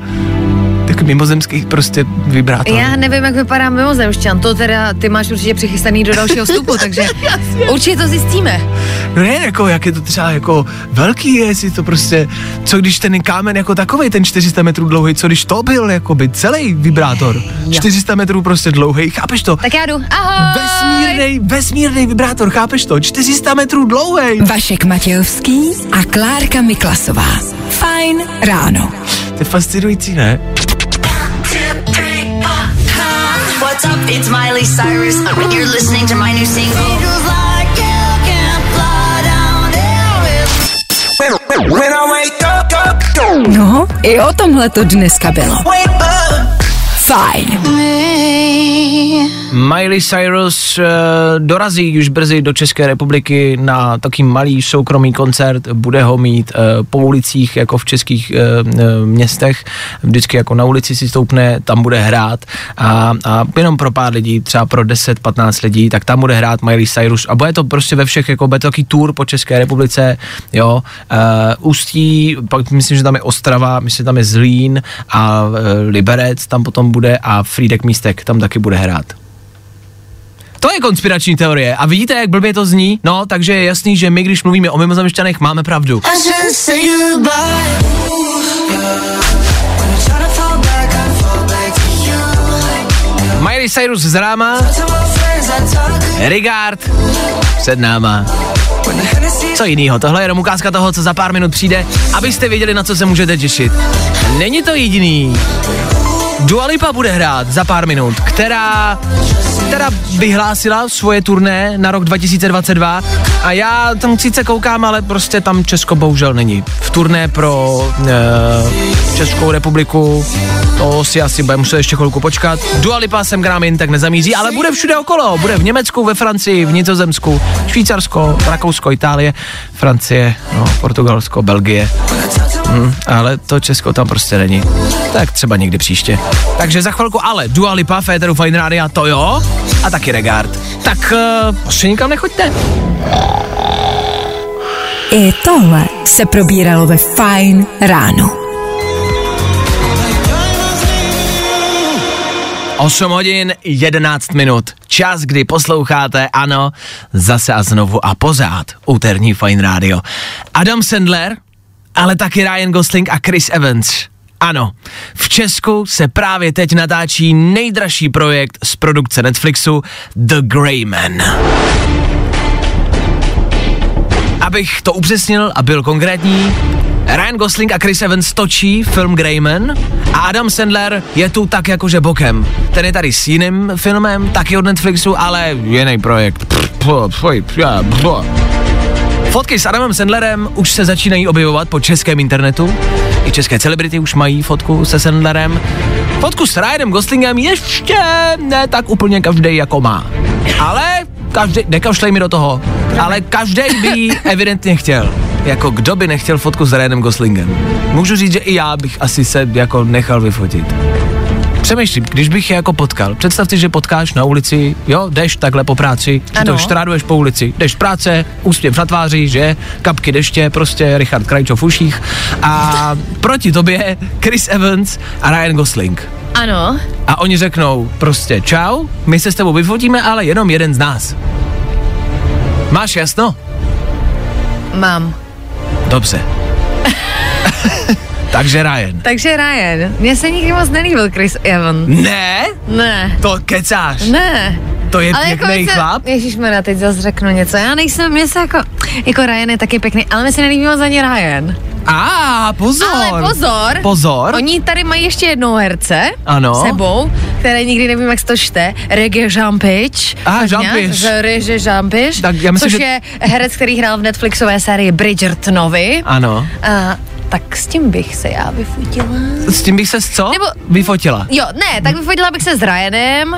Tak mimozemských prostě vibrátor. Já nevím, jak vypadá mimozemšťan. To teda ty máš určitě přichystaný do dalšího vstupu, takže určitě to zjistíme. No ne, jako jak je to třeba jako velký, jestli to prostě, co když ten kámen jako takovej, ten 400 metrů dlouhý, co když to byl jakoby celý vibrátor. 400 metrů prostě dlouhý, chápeš to? Tak já jdu, ahoj! Vesmírnej vibrátor, chápeš to? 400 metrů dlouhý. Vašek Matějovský a Klárka Miklasová. Fajn ráno. To je fascinující, ne? What's up? It's Miley Cyrus, and you're listening to my new single. Feels like you can fly down there with. When I wake up. No, i o tomhle to dneska bylo. Fajn. Miley Cyrus dorazí už brzy do České republiky na taky malý soukromý koncert, bude ho mít po ulicích jako v českých městech, vždycky jako na ulici si stoupne, tam bude hrát a jenom pro pár lidí, třeba pro 10-15 lidí, tak tam bude hrát Miley Cyrus a bude to prostě ve všech, jako bude to taky tour po České republice, jo, Ústí, pak myslím, že tam je Ostrava, myslím, že tam je Zlín a Liberec, tam potom bude a Frýdek Místek, tam taky bude hrát. To je konspirační teorie a vidíte, jak blbě to zní? No, takže je jasný, že my, když mluvíme o mimozemšťanech, máme pravdu. Miley Cyrus z ráma, Regard před náma. Co jinýho, tohle je jenom ukázka toho, co za pár minut přijde, abyste věděli, na co se můžete těšit. Není to jediný. Dua Lipa bude hrát za pár minut, která vyhlásila svoje turné na rok 2022 a já tam sice koukám, ale prostě tam Česko bohužel není. V turné pro Českou republiku to si asi bude muset ještě chvilku počkat. Dua Lipa sem k nám jen tak nezamíří, ale bude všude okolo. Bude v Německu, ve Francii, v Nizozemsku, Švýcarsko, Rakousko, Itálie, Francie, no, Portugalsko, Belgie. Ale to Česko tam prostě není. Tak třeba někdy příště. Takže za chvilku ale Dua Lipa, Féteru Fajn rádia, to jo, a taky Regard. Tak prostě nikam nechoďte. I tohle se probíralo ve Fajn ráno. 8:11, čas, kdy posloucháte, ano, zase a znovu a pořád úterní Fajn rádio. Adam Sandler, ale taky Ryan Gosling a Chris Evans. Ano, v Česku se právě teď natáčí nejdražší projekt z produkce Netflixu The Grey Man. Abych to upřesnil a byl konkrétní, Ryan Gosling a Chris Evans točí film Grey Man a Adam Sandler je tu tak jakože bokem. Ten je tady s jiným filmem, taky od Netflixu, ale jiný projekt. Fotky s Adamem Sandlerem už se začínají objevovat po českém internetu. I české celebrity už mají fotku se Sandlerem. Fotku s Ryanem Goslingem ještě ne tak úplně každý jako má. Ale každý, nekašlej mi do toho, ale každý by ji evidentně chtěl. Jako kdo by nechtěl fotku s Ryanem Goslingem. Můžu říct, že i já bych asi se jako nechal vyfotit. Přemýšlím, když bych je jako potkal. Představ si, že potkáš na ulici, jo, jdeš takhle po práci, že to štráduješ po ulici, jdeš z práce, úsměv na tváři, že, kapky deště, prostě Richard Krajčov v uších a proti tobě Chris Evans a Ryan Gosling. Ano. A oni řeknou prostě čau, my se s tebou vyfotíme, ale jenom jeden z nás. Máš jasno? Mám. Dobře. Takže Ryan. Mně se nikdy moc nelíbil Chris Evans. Ne? Ne. To kecáš. Ne. To je ale pěkný jako chlap. Ježišmena, teď zase řeknu něco. Já nejsem, mně se jako Ryan je taky pěkný, ale mně se nelíbí moc ani Ryan. Pozor. Ale pozor. Oni tady mají ještě jednou herce. Ano. Sebou, které nikdy nevím, jak se to čte. Regé-Jean Page. Regé-Jean Page. Tak já myslím, což je herec, který hrál v Netflixové sérii Bridgertonovi. Ano. Tak s tím bych se já vyfotila. S tím bych se co? Nebo vyfotila? Jo, ne, tak vyfotila bych se s Ryanem.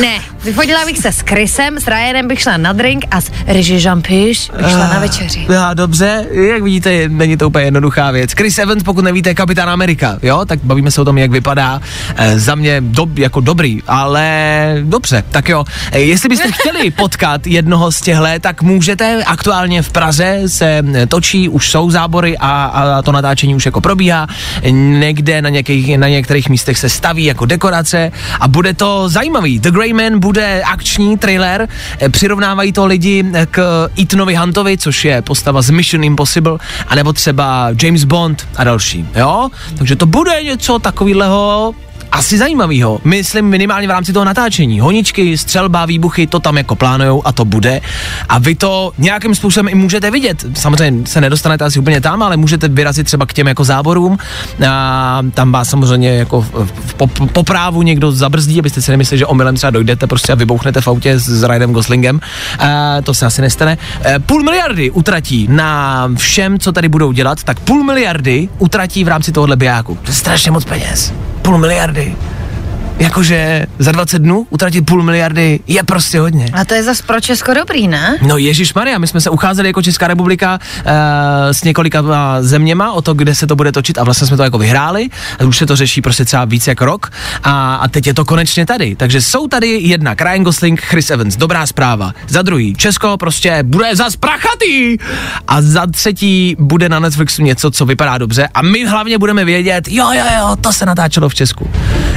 Ne, vyfotila bych se s Chrisem, s Ryanem bych šla na drink a s Regé-Jean Page bych šla na večeři. Dobře, jak vidíte, není to úplně jednoduchá věc. Chris Evans, pokud nevíte, Kapitán Amerika, jo, tak bavíme se o tom, jak vypadá. Za mě jako dobrý, ale dobře, tak jo. Jestli byste chtěli potkat jednoho z těchhle, tak můžete, aktuálně v Praze se točí, už jsou zábory a to natáčení už jako probíhá. Někde na některých místech se staví jako dekorace a bude to zajímavý. The Grey Man bude akční thriller, přirovnávají to lidi k Etanovi Huntovi, což je postava z Mission Impossible, anebo třeba James Bond a další, jo? Takže to bude něco takového asi zajímavého, myslím minimálně v rámci toho natáčení. Honičky, střelba, výbuchy, to tam jako plánujou a to bude. A vy to nějakým způsobem i můžete vidět. Samozřejmě se nedostanete asi úplně tam, ale můžete vyrazit třeba k těm jako záborům. A tam vás samozřejmě jako po právu někdo zabrzdí, abyste si nemysleli, že omylem třeba dojdete prostě a vybouchnete v autě s Ryanem Goslingem. To se asi nestane. 500 milionů utratí na všem, co tady budou dělat, tak 500 milionů utratí v rámci tohohle bijáku. To je strašně moc peněz. 500 milionů. Jakože za 20 dnů utratit 500 milionů je prostě hodně. A to je zas pro Česko dobrý, ne? No ježišmarja, my jsme se ucházeli jako Česká republika s několika zeměma o to, kde se to bude točit a vlastně jsme to jako vyhráli. Už se to řeší prostě třeba víc jak rok a teď je to konečně tady. Takže jsou tady jednak Ryan Gosling, Chris Evans, dobrá zpráva. Za druhý, Česko prostě bude zas prachatý. A za třetí bude na Netflixu něco, co vypadá dobře a my hlavně budeme vědět, jo, to se natáčelo v Česku.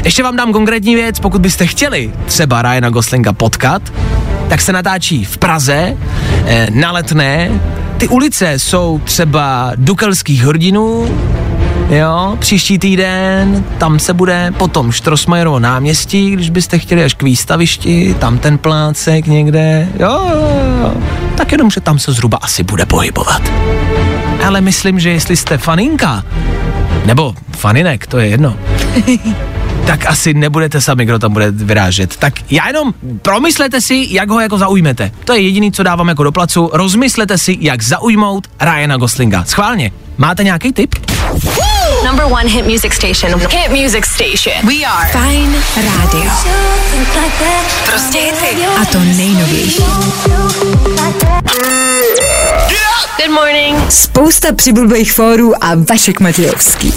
Ještě vám dám konkrétní věc, pokud byste chtěli třeba Ryana Goslinga potkat, tak se natáčí v Praze, na Letné. Ty ulice jsou třeba Dukelských Hrdinů, jo, příští týden, tam se bude, potom Štrosmajerovo náměstí, když byste chtěli až k výstavišti, tam ten plácek někde, jo, tak jenom, že tam se zhruba asi bude pohybovat. Ale myslím, že jestli jste faninka, nebo faninek, to je jedno, tak asi nebudete sami, kdo tam bude vyrážet. Tak já jenom promyslete si, jak ho jako zaujmete. To je jediný, co dávám jako do placu. Rozmyslete si, jak zaujmout Ryana Goslinga. Schválně. Máte nějaký tip? Number one hit music station. Hit music station. We are Fajn rádio. Prostě hity. A to nejnovější. Good morning. Spousta přibulbých fórů a Vašek Matějovský.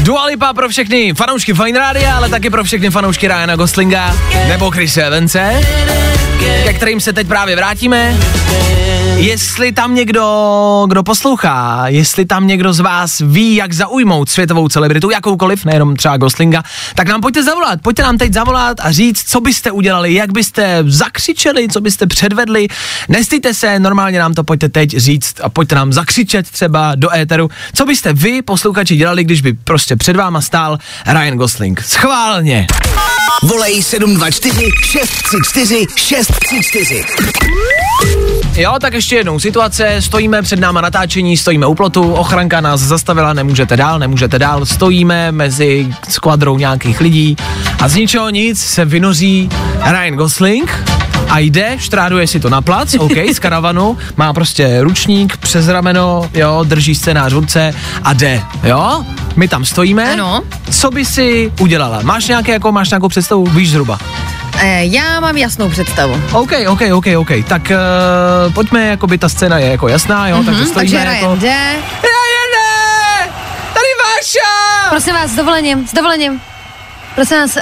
Dua Lipa pro všechny fanoušky Fajn rádia, ale taky pro všechny fanoušky Ryana Goslinga nebo Chrise Evanse, ke kterým se teď právě vrátíme. Jestli tam někdo, kdo poslouchá, jestli tam někdo z vás ví, jak zaujmout světovou celebritu, jakoukoliv, nejenom třeba Goslinga, tak nám pojďte zavolat. Pojďte nám teď zavolat a říct, co byste udělali, jak byste zakřičeli, co byste předvedli. Nestýte se, normálně nám to pojďte teď říct a pojďte nám zakřičet třeba do éteru, co byste vy, posluchači, dělali, když by prostě před váma stál Ryan Gosling. Schválně! Volej 724 634 634. Jo, tak ještě jednou situace, stojíme před náma natáčení, stojíme u plotu, ochranka nás zastavila, nemůžete dál, stojíme mezi skvadrou nějakých lidí a z ničeho nic se vynoří Ryan Gosling a jde, štráduje si to na plac, OK, z karavanu, má prostě ručník přes rameno, jo, drží scénář v ruce a jde, jo, my tam stojíme, ano. Co by si udělala? Máš nějakou představu, víš zhruba? Já mám jasnou představu. OK, tak pojďme, jako by ta scéna je jako jasná, jo, takže stojíme takže jako... Takže Ryan jde. Ryan, tady Váša! Prosím vás, s dovolením. Prosím vás,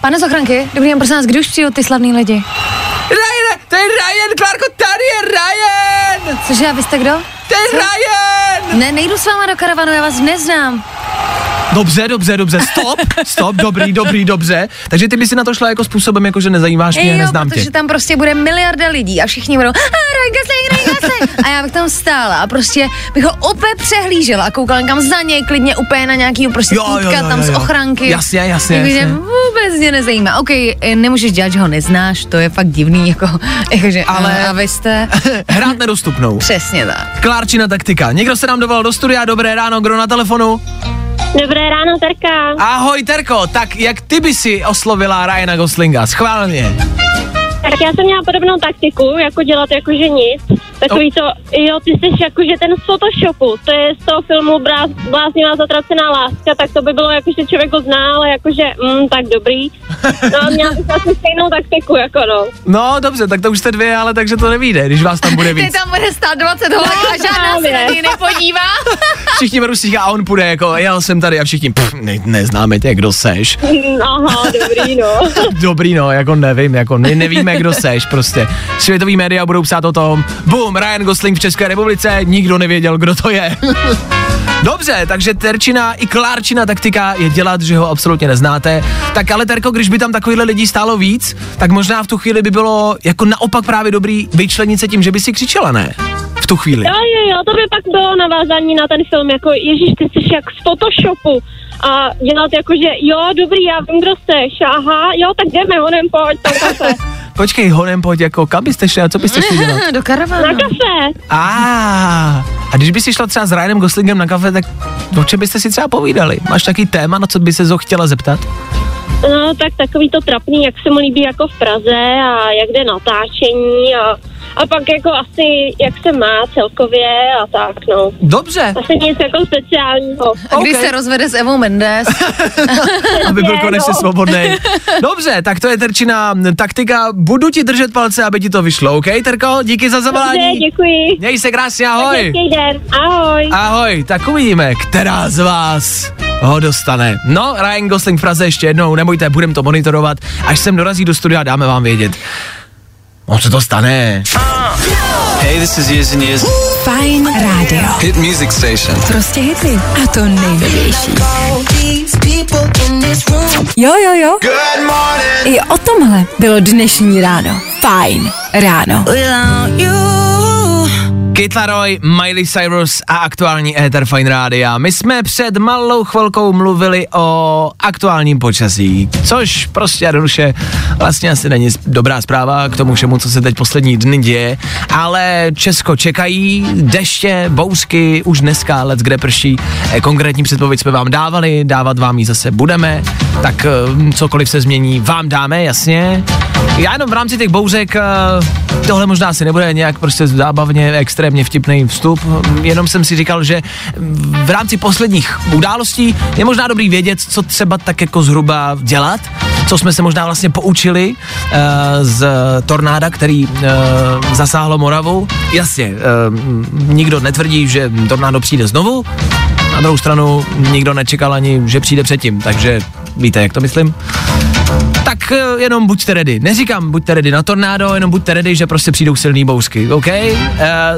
pane z ochranky, dobrý den, prosím vás, kdy už přijdu ty slavný lidi? Ryan, to je Ryan, Klárko, tady je Ryan! Cože, a vy jste kdo? To je Ryan! Ne, nejdu s váma do karavanu, já vás neznám. Dobře, stop, dobře. Takže ty by si na to šla jako způsobem, jako že nezajímáš mě, neznám tě. Jo, protože tam prostě bude miliarda lidí a všichni budou Ryan Gosling. A já bych tam stála a prostě bych ho úplně přehlížela a koukala kam za něj, klidně úplně na nějakýho prostě týtka tam z ochranky. Jasně. Vůbec mě nezajímá. OK, nemůžeš dělat, že ho neznáš, to je fakt divný, jakože, ale a vy jste... Hrát nedostupnou. Přesně tak. Klárčina taktika. Někdo se nám dovolal do studia, dobré ráno, kdo na telefonu? Dobré ráno, Terka. Ahoj, Terko, tak jak ty by si oslovila Ryana Goslinga, schválně? Tak já jsem měla podobnou taktiku, jako dělat jakože nic, takový to, jo, ty jsi jakože ten z Photoshopu, to je z toho filmu Bláznivá zatracená láska, tak to by bylo jakože člověk ho zná, ale jakože, tak dobrý. No, měla bych asi stejnou taktiku, jako no. No, dobře, tak to už jste dvě, ale takže to nevíde, když vás tam bude víc. Ty tam bude stát 20 holek a žádná se na něj nepodívá. Všichni budou stích a on půjde jako, já jsem tady a všichni, neznáme tě, kdo seš. Aha, dobrý no, jako nevím, jako nevíme, kdo seš prostě. Světový média budou psát o tom, bum, Ryan Gosling v České republice, nikdo nevěděl, kdo to je. Dobře, takže Terčina i Klárčina taktika je dělat, že ho absolutně neznáte. Tak ale Terko, když by tam takovýhle lidí stálo víc, tak možná v tu chvíli by bylo jako naopak právě dobrý vyčlenit se tím, že by si křičela, ne? V tu chvíli. Jo, to by pak bylo navázání na ten film, jako ježíš, ty jsi jak z Photoshopu. A dělat jakože, jo, dobrý, já vím, kdo jsi, aha, jo, tak jdeme, honem, pojď, tam kafe. Počkej, honem, pojď, jako, kam byste šli a co byste šli dělat? Do karavana. Na kafe. A když by si šla třeba s Ryanem Goslingem na kafe, tak o čem byste si třeba povídali? Máš taký téma, na co by se chtěla zeptat? No, tak takový to trapný, jak se mu líbí jako v Praze a jak jde natáčení a pak jako asi, jak se má celkově a tak, no. Dobře. Asi nic jako speciálního. A když se rozvede s Evou Mendes. Aby byl konečně svobodnej. Dobře, tak to je Terčina taktika. Budu ti držet palce, aby ti to vyšlo, OK, Terko? Díky za zavolání. Dobře, děkuji. Měj se krásně, ahoj. Děkuji, den, ahoj. Ahoj, tak uvidíme, která z vás ho dostane. No, Ryan Gosling v Praze ještě jednou, nebojte, budeme to monitorovat. Až sem dorazí do studia, dáme vám vědět. No, co to stane? Hey, this is Jason Derulo. Fajn rádio. Hit music station. Prostě hity. A to největší. Jo. Good morning. I o tomhle bylo dnešní ráno. Fajn ráno. Kate Laroi, Miley Cyrus a aktuální éter Fajn rádia. My jsme před malou chvilkou mluvili o aktuálním počasí, což prostě jednoduše vlastně asi není dobrá zpráva k tomu všemu, co se teď poslední dny děje, ale Česko čekají deště, bouřky, už dneska let kde prší. Konkrétní předpověď jsme vám dávali, dávat vám ji zase budeme, tak cokoliv se změní, vám dáme, jasně. Já jenom v rámci těch bouřek, tohle možná asi nebude nějak prostě zábavně, extrémně vtipný vstup, jenom jsem si říkal, že v rámci posledních událostí je možná dobrý vědět, co třeba tak jako zhruba dělat, co jsme se možná vlastně poučili z tornáda, který zasáhlo Moravu. Jasně, nikdo netvrdí, že tornádo přijde znovu, na druhou stranu nikdo nečekal ani, že přijde předtím, takže víte, jak to myslím. Tak jenom buďte ready. Neříkám buďte ready na tornádo, jenom buďte ready, že prostě přijdou silný bouřky, OK?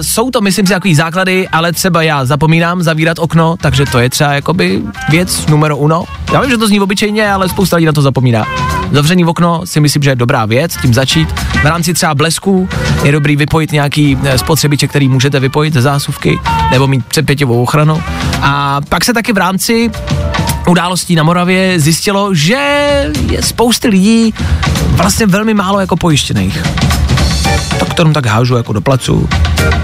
Jsou to, myslím si, takový základy, ale třeba já zapomínám zavírat okno, takže to je třeba jakoby věc numero uno. Já vím, že to zní obyčejně, ale spousta lidí na to zapomíná. Zavřený okno si myslím, že je dobrá věc, tím začít. V rámci třeba blesků je dobrý vypojit nějaký spotřebiče, který můžete vypojit ze zásuvky, nebo mít předpětivou ochranu. A pak se taky v rámci událostí na Moravě zjistilo, že je spousty lidí vlastně velmi málo jako pojištěných. To, kterým tak hážu jako do placu,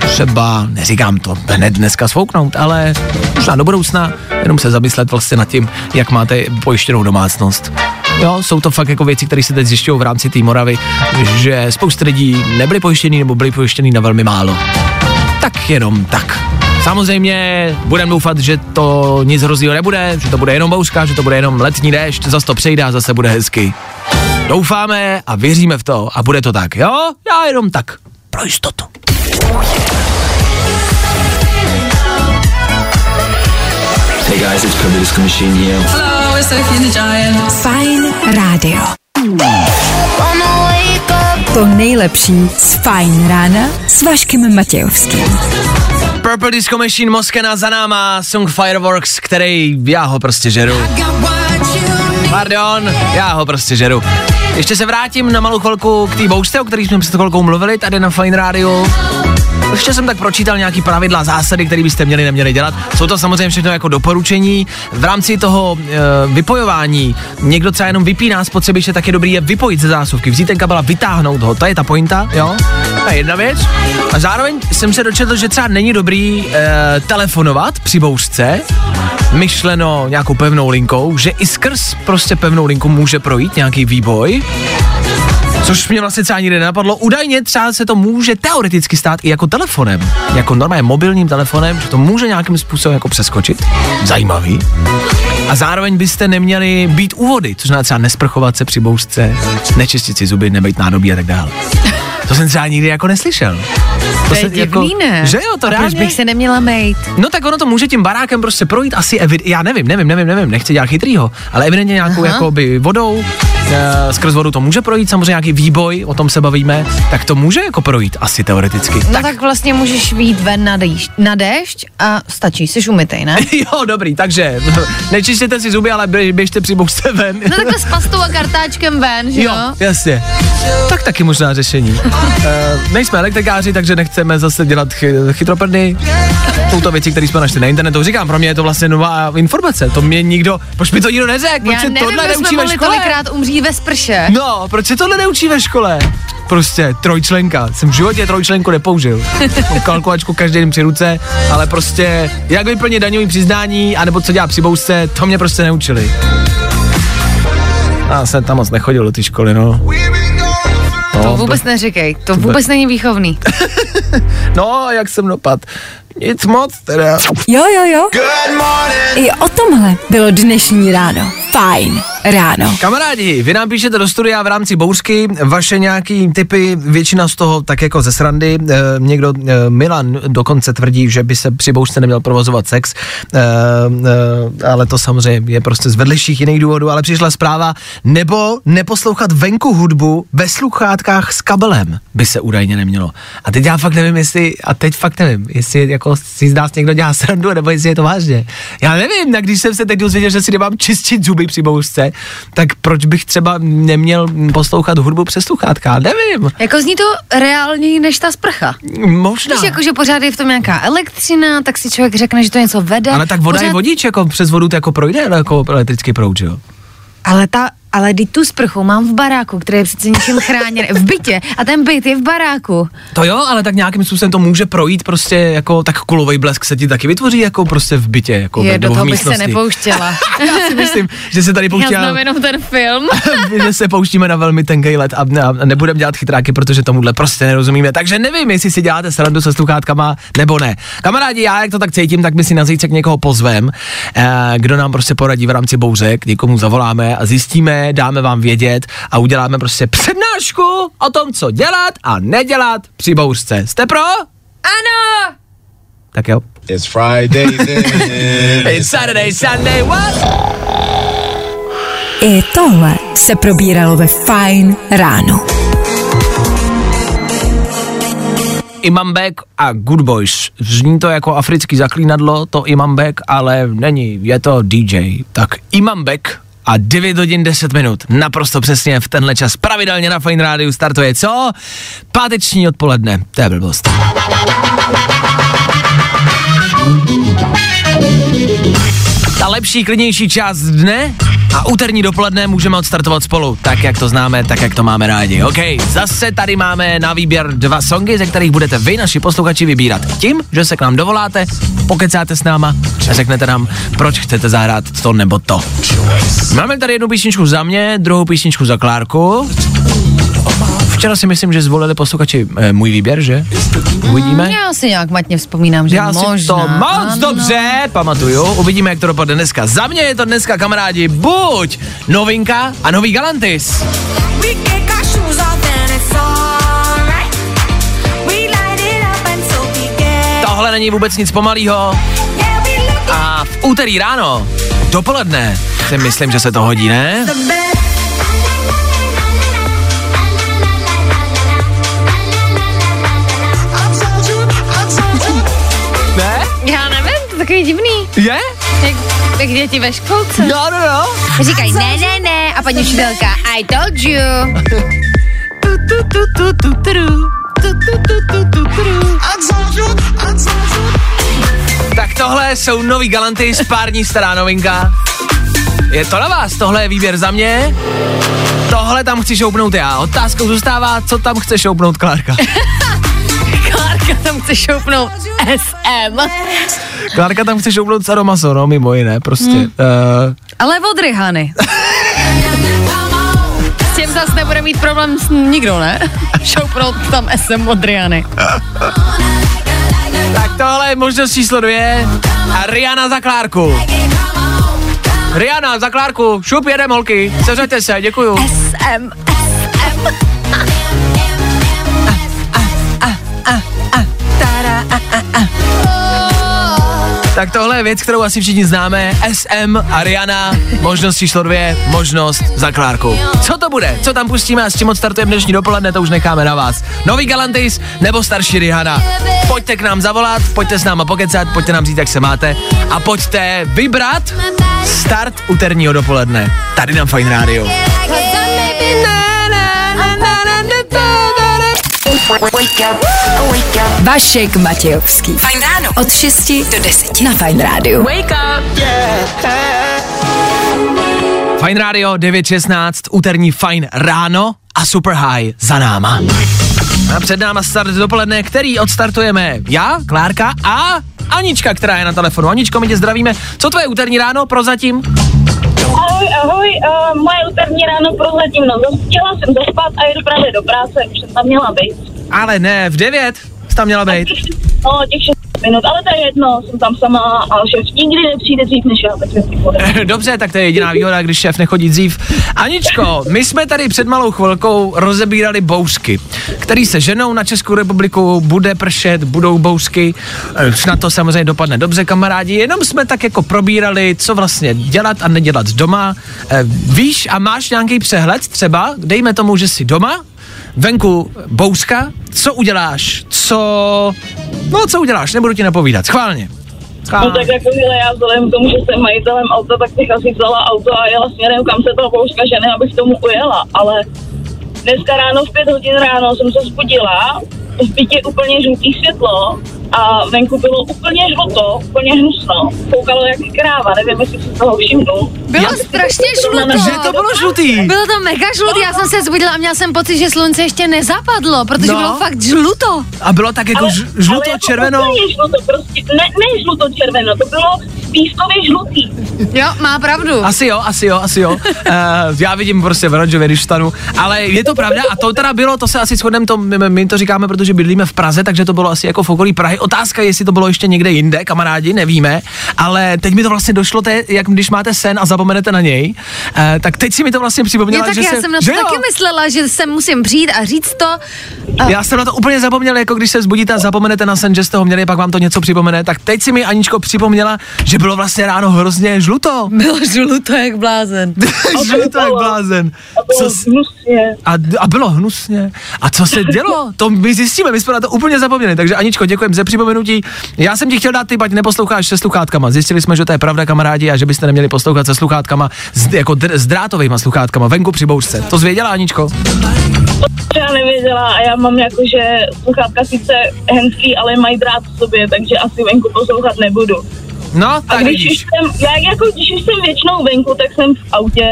třeba, neříkám to hned dneska svouknout, ale možná do budoucna, jenom se zamyslet vlastně nad tím, jak máte pojištěnou domácnost. Jo, jsou to fakt jako věci, které se teď zjišťují v rámci té Moravy, že spousta lidí nebyli pojištění nebo byli pojištění na velmi málo. Tak jenom tak. Samozřejmě budeme doufat, že to nic hroznýho nebude, že to bude jenom bouřka, že to bude jenom letní déšť, zase to přejde a zase bude hezky. Doufáme a věříme v to a bude to tak, jo? Já jenom tak. Pro jistotu. Hey guys, it's Pro Disco Machine here. Hello, it's Sophie the Giant. Fajn rádio. To nejlepší z Fajn rána s Vaškem Matějovským. Purple Disco Machine, Moskena za náma, song Fireworks, který já ho prostě žeru. Pardon, já ho prostě žeru. Ještě se vrátím na malou chvilku k té bouřce, o který jsme před chvilkou mluvili tady na Fajn rádiu. Ještě jsem tak pročítal nějaký pravidla, zásady, které byste měli, neměli dělat. Jsou to samozřejmě všechno jako doporučení. V rámci toho vypojování někdo třeba jenom vypíná spotřebiče, tak je dobrý je vypojit ze zásuvky, vzít ten kabel a vytáhnout ho. To je ta pointa, jo? To je jedna věc. A zároveň jsem se dočetl, že třeba není dobrý telefonovat při bouřce, myšleno nějakou pevnou linkou, že i skrz prostě pevnou linku může projít nějaký výboj. Což mě vlastně třeba nikdy nenapadlo. Údajně třeba se to může teoreticky stát i jako telefonem. Jako normálně mobilním telefonem, že to může nějakým způsobem jako přeskočit. Zajímavý. A zároveň byste neměli být u vody, což znamená třeba nesprchovat se při bouřce, nečistit si zuby, nebejt nádobí a tak dále. To jsem třeba nikdy jako neslyšel. To je divný, ne? Že jo, to a proč bych se neměla mejt? No tak ono to může tím barákem prostě projít asi, já nevím, nechci dělat chytrýho, ale evidentně nějakou jakoby vodou, skrz vodu to může projít, samozřejmě nějaký výboj, o tom se bavíme, tak to může jako projít asi teoreticky. No tak vlastně můžeš vyjít ven na déšť a stačí, jsi umytej, ne? Jo, dobrý, takže nečistěte si zuby, ale běžte při bouřce ven. No takhle s pastou a kartáčkem ven, že jo? Jasně. Tak taky možná řešení. Nejsme elektrikáři, takže nechceme zase dělat chytroprdy. Jsou to věci, které jsme našli na internetu. Říkám, pro mě je to vlastně nová informace. To mě nikdo, proč mi to nikdo neřekl? Proč se tohle neučí ve škole? Tolikrát umří ve sprše. No, proč se tohle neučí ve škole? Prostě trojčlenka. Jsem v životě trojčlenku nepoužil. Kalkulačku každý den při ruce, ale prostě jak vyplnit daňový přiznání, anebo co dělá při bouřce, to mě prostě neučili. Já jsem tam moc nechodil do té školy, no. To vůbec neříkej, to vůbec není výchovný. No, jak jsem dopad. Nic moc teda. Jo. I o tomhle bylo dnešní ráno. Fajn ráno. Kamarádi, vy nám píšete do studia v rámci bouřky vaše nějaký tipy, většina z toho tak jako ze srandy. Někdo, Milan dokonce tvrdí, že by se při bouřce neměl provozovat sex, ale to samozřejmě je prostě z vedlejších jiných důvodů, ale přišla zpráva, nebo neposlouchat venku hudbu ve sluchátkách s kabelem by se údajně nemělo. A teď já fakt nevím, jestli jako si z nás někdo dělá srandu, nebo jestli je to vážně. Já nevím, tak když jsem se teď dozvěděl, že si nemám čistit zuby při bouřce, tak proč bych třeba neměl poslouchat hudbu přes sluchátka? Nevím. Jako zní to reálněji než ta sprcha. Možná. Když jakože pořád je v tom nějaká elektřina, tak si člověk řekne, že to něco vede. Ale tak voda je vodič, jako přes vodu to jako projde jako elektrický proud, jo? Ale teď tu sprchu mám v baráku, který je přece něčím chráněn, v bytě, a ten byt je v baráku. To jo, ale tak nějakým způsobem to může projít prostě jako tak kulovej blesk se ti taky vytvoří jako prostě v bytě, jako je, do toho bych se nepouštěla. Já si myslím, že se tady pouštíme. Já znám jenom ten film. Že se pouštíme na velmi tenkej let a nebudeme dělat chytráky, protože tomuhle prostě nerozumíme. Takže nevím, jestli si děláte srandu se sluchátkama nebo ne. Kamarádi, já jak to tak cítím, tak my si na zítřek někoho pozvem, kdo nám prostě poradí v rámci bouřek, někomu zavoláme a zjistíme, dáme vám vědět a uděláme prostě přednášku o tom, co dělat a nedělat při bouřce. Jste pro? Ano! Tak jo. It's Friday, it's Saturday, Sunday, what? I tohle se probíralo ve Fajn ráno. Imanbek a Good Boys. Zní to jako africký zaklínadlo, to Imanbek, ale není, je to DJ. Tak Imanbek a 9:10, naprosto přesně v tenhle čas pravidelně na Fajn rádiu startuje, co? Páteční odpoledne, to je blbost. Ta lepší, klidnější část dne a úterní dopoledne můžeme odstartovat spolu, tak jak to známe, tak jak to máme rádi. OK, zase tady máme na výběr dva songy, ze kterých budete vy, naši posluchači, vybírat tím, že se k nám dovoláte, pokecáte s náma a řeknete nám, proč chcete zahrát to nebo to. Máme tady jednu písničku za mě, druhou písničku za Klárku. Včera si myslím, že zvolili posluchači můj výběr, že? Uvidíme. Já si nějak matně vzpomínám, že já možná. Já si to moc dobře pamatuju. Uvidíme, jak to dopadne dneska. Za mě je to dneska, kamarádi, buď novinka a nový Galantis. Tohle není vůbec nic pomalýho. A v úterý ráno, dopoledne, si myslím, že se to hodí, ne? Takový divný. Je? Jak děti ve školce. No. Říkají ne a paní učitelka I told you. Tak tohle jsou nový Galanty, pár dní stará novinka. Je to na vás, tohle je výběr za mě. Tohle tam chci šoupnout já. Otázkou zůstává, co tam chce šoupnout Klárka. Klárka tam chce šoupnout SM. Klárka tam chce šoupnout Sadomaso, no, mimo jiné, prostě. Ale od Rihany. S tím zase nebude mít problém nikdo, ne? Šoupnout tam SM od Rihany. Tak tohle je možnost číslo 2. A Rihanna za Klárku. Rihanna za Klárku, šup jedem, holky. Seřeďte se, děkuju. SM. Tak tohle je věc, kterou asi všichni známe. SM a Rihanna, možnost číslo 2, možnost za Klárku. Co to bude? Co tam pustíme a s čím odstartujeme dnešní dopoledne, to už necháme na vás. Nový Galantis nebo starší Rihanna? Pojďte k nám zavolat, pojďte s náma pokecat, pojďte nám říct, jak se máte a pojďte vybrat start úterního dopoledne. Tady na Fajn rádiu. Vašek Matějovský. Fajn ráno. Od 6 do 10 na Fajn rádiu. Wake up, yeah. Fajn rádio 9.16, úterní Fajn ráno a Super High za náma. A před náma start dopoledne, který odstartujeme já, Klárka a Anička, která je na telefonu. Aničko, my tě zdravíme. Co tvoje úterní ráno prozatím? Ahoj, moje úterní ráno prozatím, chtěla jsem dospat a jdu právě do práce, už jsem tam měla být. Ale ne, v 9 jsi tam měla být. No, těch 6 minut, ale to je jedno, jsem tam sama a šéf nikdy nepřijde dřív, než já, tak jsem si podem. Dobře, tak to je jediná výhoda, když šéf nechodí dřív. Aničko, my jsme tady před malou chvilkou rozebírali bouřky, který se ženou na Českou republiku, bude pršet, budou bouřky, na to samozřejmě dopadne dobře, kamarádi, jenom jsme tak jako probírali, co vlastně dělat a nedělat doma. Víš a máš nějaký přehled třeba, dejme tomu, že jsi doma, venku bouřka, co uděláš, co uděláš, nebudu ti napovídat, schválně. No tak jako já vzhledem k tomu, že jsem majitelem auta, tak bych asi vzala auto a jela směrem, kam se toho bouřka žene, abych tomu ujela, ale dneska ráno v 5 hodin ráno jsem se vzbudila, v bytě úplně žlutý světlo a venku bylo úplně žluto, úplně hnusno, koukalo jak kráva, nevím, jestli si toho všimnu. Bylo strašně žluto. Že to bylo žlutý. Bylo to mega žlutý, já jsem se zbudila a měla jsem pocit, že slunce ještě nezapadlo, protože bylo fakt žluto. A bylo tak jako žluto, jako červeno. Ale jako žluto, prostě, ne žluto, červeno, to bylo pískově žlutý. Jo, má pravdu. Asi jo. Já vidím prostě v Radžově, když vstanu, ale je to pravda a to teda bylo, to se asi shodneme, my to říkáme, protože bydlíme v Praze, takže to bylo asi jako v okolí Prahy. Otázka, jestli to bylo ještě někde jinde, kamarádi, nevíme, ale teď mi to vlastně došlo, jak když máte sen a zapomenete na něj, tak teď si mi to vlastně připomněla, že já jsem na to taky myslela, že se musím přijít a říct to. Já jsem na to úplně zapomněla, jako když se vzbudíte a zapomenete na sen, že jste ho měli, pak vám to něco připomene, tak teď si mi Aničko připomněla, že bylo vlastně ráno hrozně žluto. Bylo žluto jak blázen. A bylo hnusně. A co se dělo? To my zjistíme, my jsme na to úplně zapomněli, takže Aničko, děkujeme za připomenutí. Já jsem ti chtěl dát typ, ať neposloucháš se sluchátkama. Zjistili jsme, že to je pravda, kamarádi, a že byste neměli poslouchat se sluchátkama, s drátovejma sluchátkama, venku při bouřce. To zvěděla, Aničko? Já nevěděla a já mám jakože sluchátka sice henský, ale mají drát v sobě, takže asi venku poslouchat nebudu. No, tak vidíš. Když už jsem většinou venku, tak jsem v autě.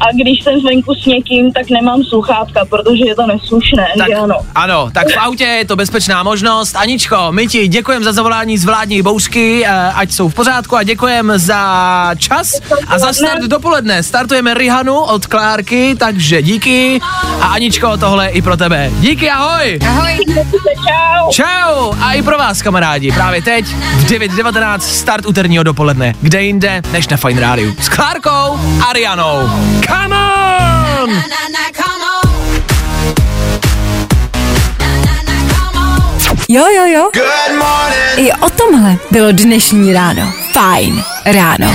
A když jsem venku s někým, tak nemám sluchátka, protože je to neslušné, tak, že ano. Ano, tak v autě je to bezpečná možnost. Aničko, my ti děkujeme za zavolání z vládní bouřky, ať jsou v pořádku, a děkujeme za čas a za start dopoledne. Startujeme Rihanu od Klárky, takže díky. A Aničko, tohle i pro tebe. Díky, ahoj! Ahoj! Čau! Čau! A i pro vás, kamarádi, právě teď v 9.19 start úterního dopoledne. Kde jinde než na Fajn rádiu. S Klárkou a Rihanou. Come on! Na, na, na, come on. Na, na, na, come on. Jo, jo, jo. Good morning. I o tomhle bylo dnešní ráno. Fajn ráno.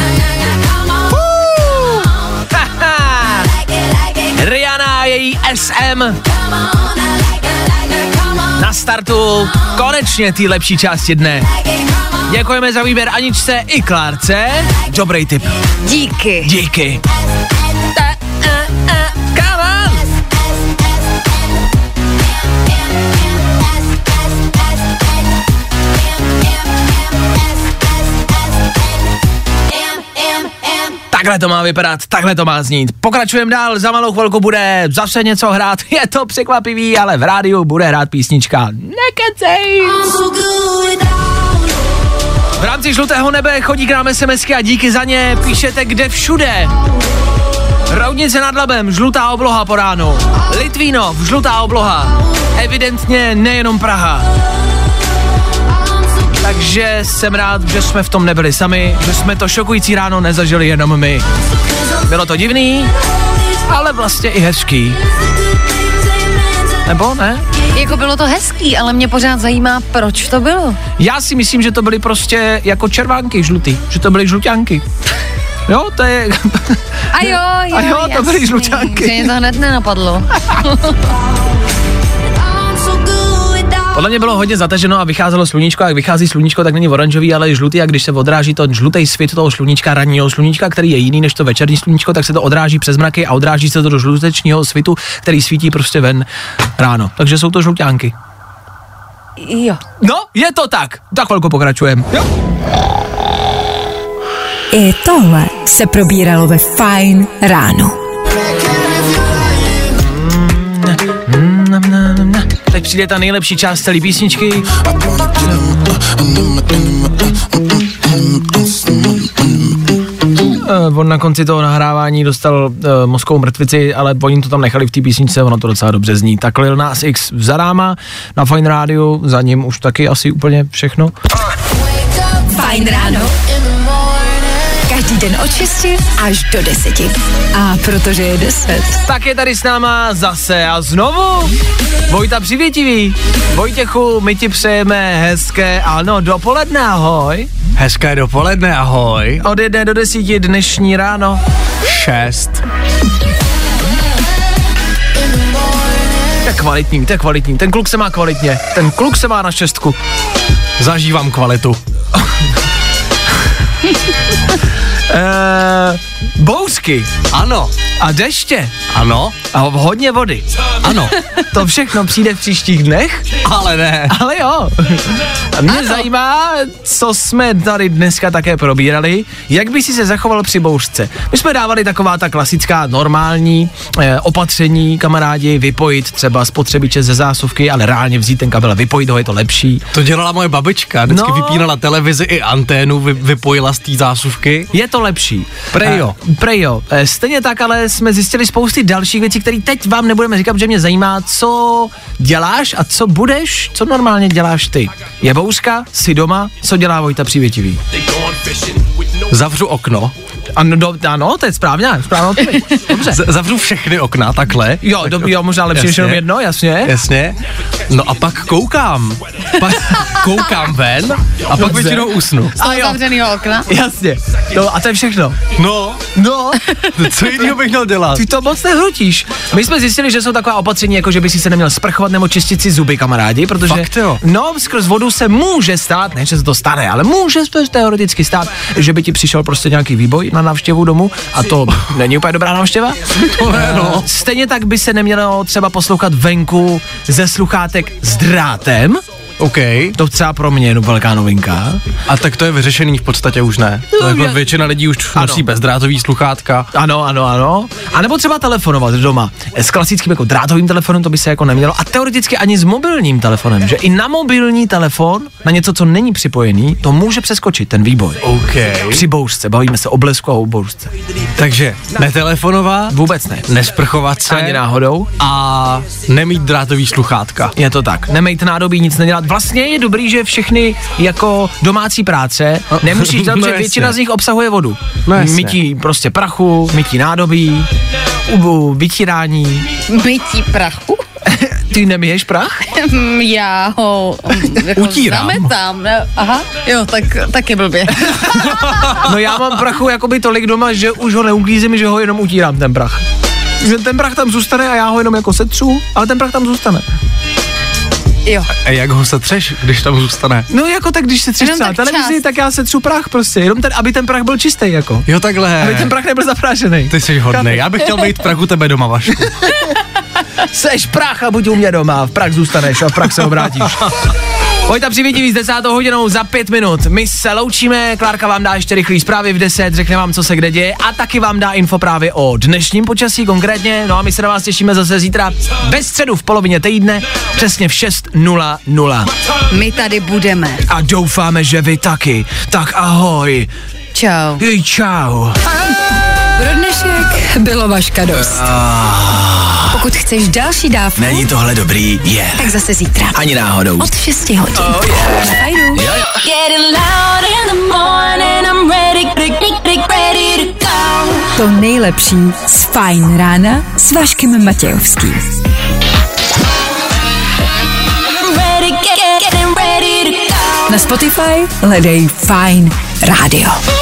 Rihanna a její SM na startu konečně té lepší části dne. Děkujeme za výběr Aničce i Klárce. Dobrý tip. Díky. Díky. Takhle to má vypadat, takhle to má znít. Pokračujeme dál, za malou chvilku bude zase něco hrát, je to překvapivý, ale v rádiu bude hrát písnička Nekecej. V rámci žlutého nebe chodí k nám SMSky a díky za ně, píšete kde všude. Roudnice nad Labem, žlutá obloha po ránu. Litvínov, žlutá obloha. Evidentně nejenom Praha. Takže jsem rád, že jsme v tom nebyli sami, že jsme to šokující ráno nezažili jenom my. Bylo to divný, ale vlastně i hezký. Nebo ne? Jako bylo to hezký, ale mě pořád zajímá, proč to bylo. Já si myslím, že to byly prostě jako červánky žlutý, že to byly žluťánky. Jo, to je... A jo, to byly žluťánky. Že mě to hned nenapadlo. Podle mě bylo hodně zataženo a vycházelo sluníčko, a jak vychází sluníčko, tak není oranžový, ale žlutý, a když se odráží to žlutý svět toho sluníčka, ranního sluníčka, který je jiný než to večerní sluníčko, tak se to odráží přes mraky a odráží se to do žlutečního svitu, který svítí prostě ven ráno. Takže jsou to žluťánky. Jo. No, je to tak. Tak chvilku pokračujeme. Jo. I tohle se probíralo ve Fajn ráno. Teď přijde ta nejlepší část celý písničky. On na konci toho nahrávání dostal mozkovou mrtvici, ale oni to tam nechali v té písničce, ono to docela dobře zní. Tak Lil Nas X za náma, na Fajn rádiu, za ním už taky asi úplně všechno. Fajn ráno. Každý den od 6 až do 10. A protože je 10. Tak je tady s náma zase a znovu Vojta Přivětivý. Vojtěchu, my ti přejeme hezké, ano, dopoledne, ahoj. Hezké dopoledne, ahoj. Od 1 do 10 dnešní ráno. 6. To je kvalitní. Ten kluk se má kvalitně. Ten kluk se má na 6. Zažívám kvalitu. Bouřky. Ano. A deště. Ano. A hodně vody. Ano. To všechno přijde v příštích dnech. Ale ne. Ale jo. A mě zajímá, co jsme tady dneska také probírali. Jak by si se zachoval při bouřce? My jsme dávali taková ta klasická normální opatření, kamarádi, vypojit třeba spotřebiče ze zásuvky, ale reálně vzít ten kabel a vypojit ho, je to lepší. To dělala moje babička. Vždycky vypínala televizi i anténu, vypojila z té zásuvky. Je to lepší. Prejo. Stejně tak, ale jsme zjistili spousty dalších věcí, které teď vám nebudeme říkat, protože mě zajímá, co děláš a co budeš, co normálně děláš ty. Je bouřka, jsi doma, co dělá Vojta Přívětivý? Zavřu okno. Ano, to je správná odpověď. Dobře. Zavřu všechny okna, takhle. Jo, možná lepší, než jenom jedno, jasně. Jasně. No a pak koukám. Koukám ven a pak většinou usnu. Z toho zavřenýho okna. Jasně. No, a to je všechno. No. Co jiného bych měl dělat? Ty to moc nehrutíš. My jsme zjistili, že jsou taková opatření, jako že by si se neměl sprchovat nebo čistit si zuby, kamarádi, protože skrz vodu se může stát, ne že se to stane, ale může se teoreticky stát, že by ti přišel prostě nějaký výboj na návštěvu domu, a to není úplně dobrá návštěva. To ne. Stejně tak by se nemělo třeba poslouchat venku ze sluchátek s drátem. OK. To třeba pro mě je velká novinka. A tak to je vyřešený v podstatě už ne. No, to jako většina lidí už nosí bezdrátový sluchátka. Ano. A nebo třeba telefonovat doma. S klasickým jako drátovým telefonem to by se jako nemělo. A teoreticky ani s mobilním telefonem, že i na mobilní telefon, na něco, co není připojený, to může přeskočit ten výboj. OK. Při bouřce, bavíme se o blesku a o bouřce. Takže netelefonovat, vůbec ne. Nesprchovat se ani náhodou a nemít drátový sluchátka. Je to tak. Nemejt nádobí, nic nedělat. Vlastně je dobrý, že všechny jako domácí práce nemusíš dělat, že většina z nich obsahuje vodu. Mytí prostě prachu, mytí nádobí, vytírání. Mytí prachu? Ty nemiješ prach? Já ho jako utírám. Zametám. Aha, jo, tak je blbě. No já mám prachu jakoby tolik doma, že už ho neuklízím, že ho jenom utírám ten prach. Že ten prach tam zůstane a já ho jenom jako setřu, ale ten prach tam zůstane. Jo. A jak ho setřeš, když tam zůstane? No jako tak, když setřeš celá televizi, tak já setřu prach prostě, jenom ten, aby ten prach byl čistý jako. Jo, takhle. Aby ten prach nebyl zaprášený. Ty jsi hodnej, já bych chtěl mít prachu tebe doma, Vašku. Seš prach a buď u mě doma, v prach zůstaneš a v prach se obrátíš. Pojďte přivědiví s 10:00 za 5 minut. My se loučíme, Klárka vám dá ještě rychlý zprávy v 10, řekne vám, co se kde děje a taky vám dá info právě o dnešním počasí konkrétně. No a my se na vás těšíme zase zítra ve středu v polovině týdne, přesně v 6:00. My tady budeme. A doufáme, že vy taky. Tak ahoj. Čau. Jej, čau. Pro dnešek bylo Vaška dost. Pokud chceš další dávku... Není tohle dobrý, je. Yeah. Tak zase zítra. Ani náhodou. Od 6:00. Oh, yeah. Fajnu. Yeah. To nejlepší z Fajn rána s Vaškem Matějovským. Na Spotify hledej Fajn rádio.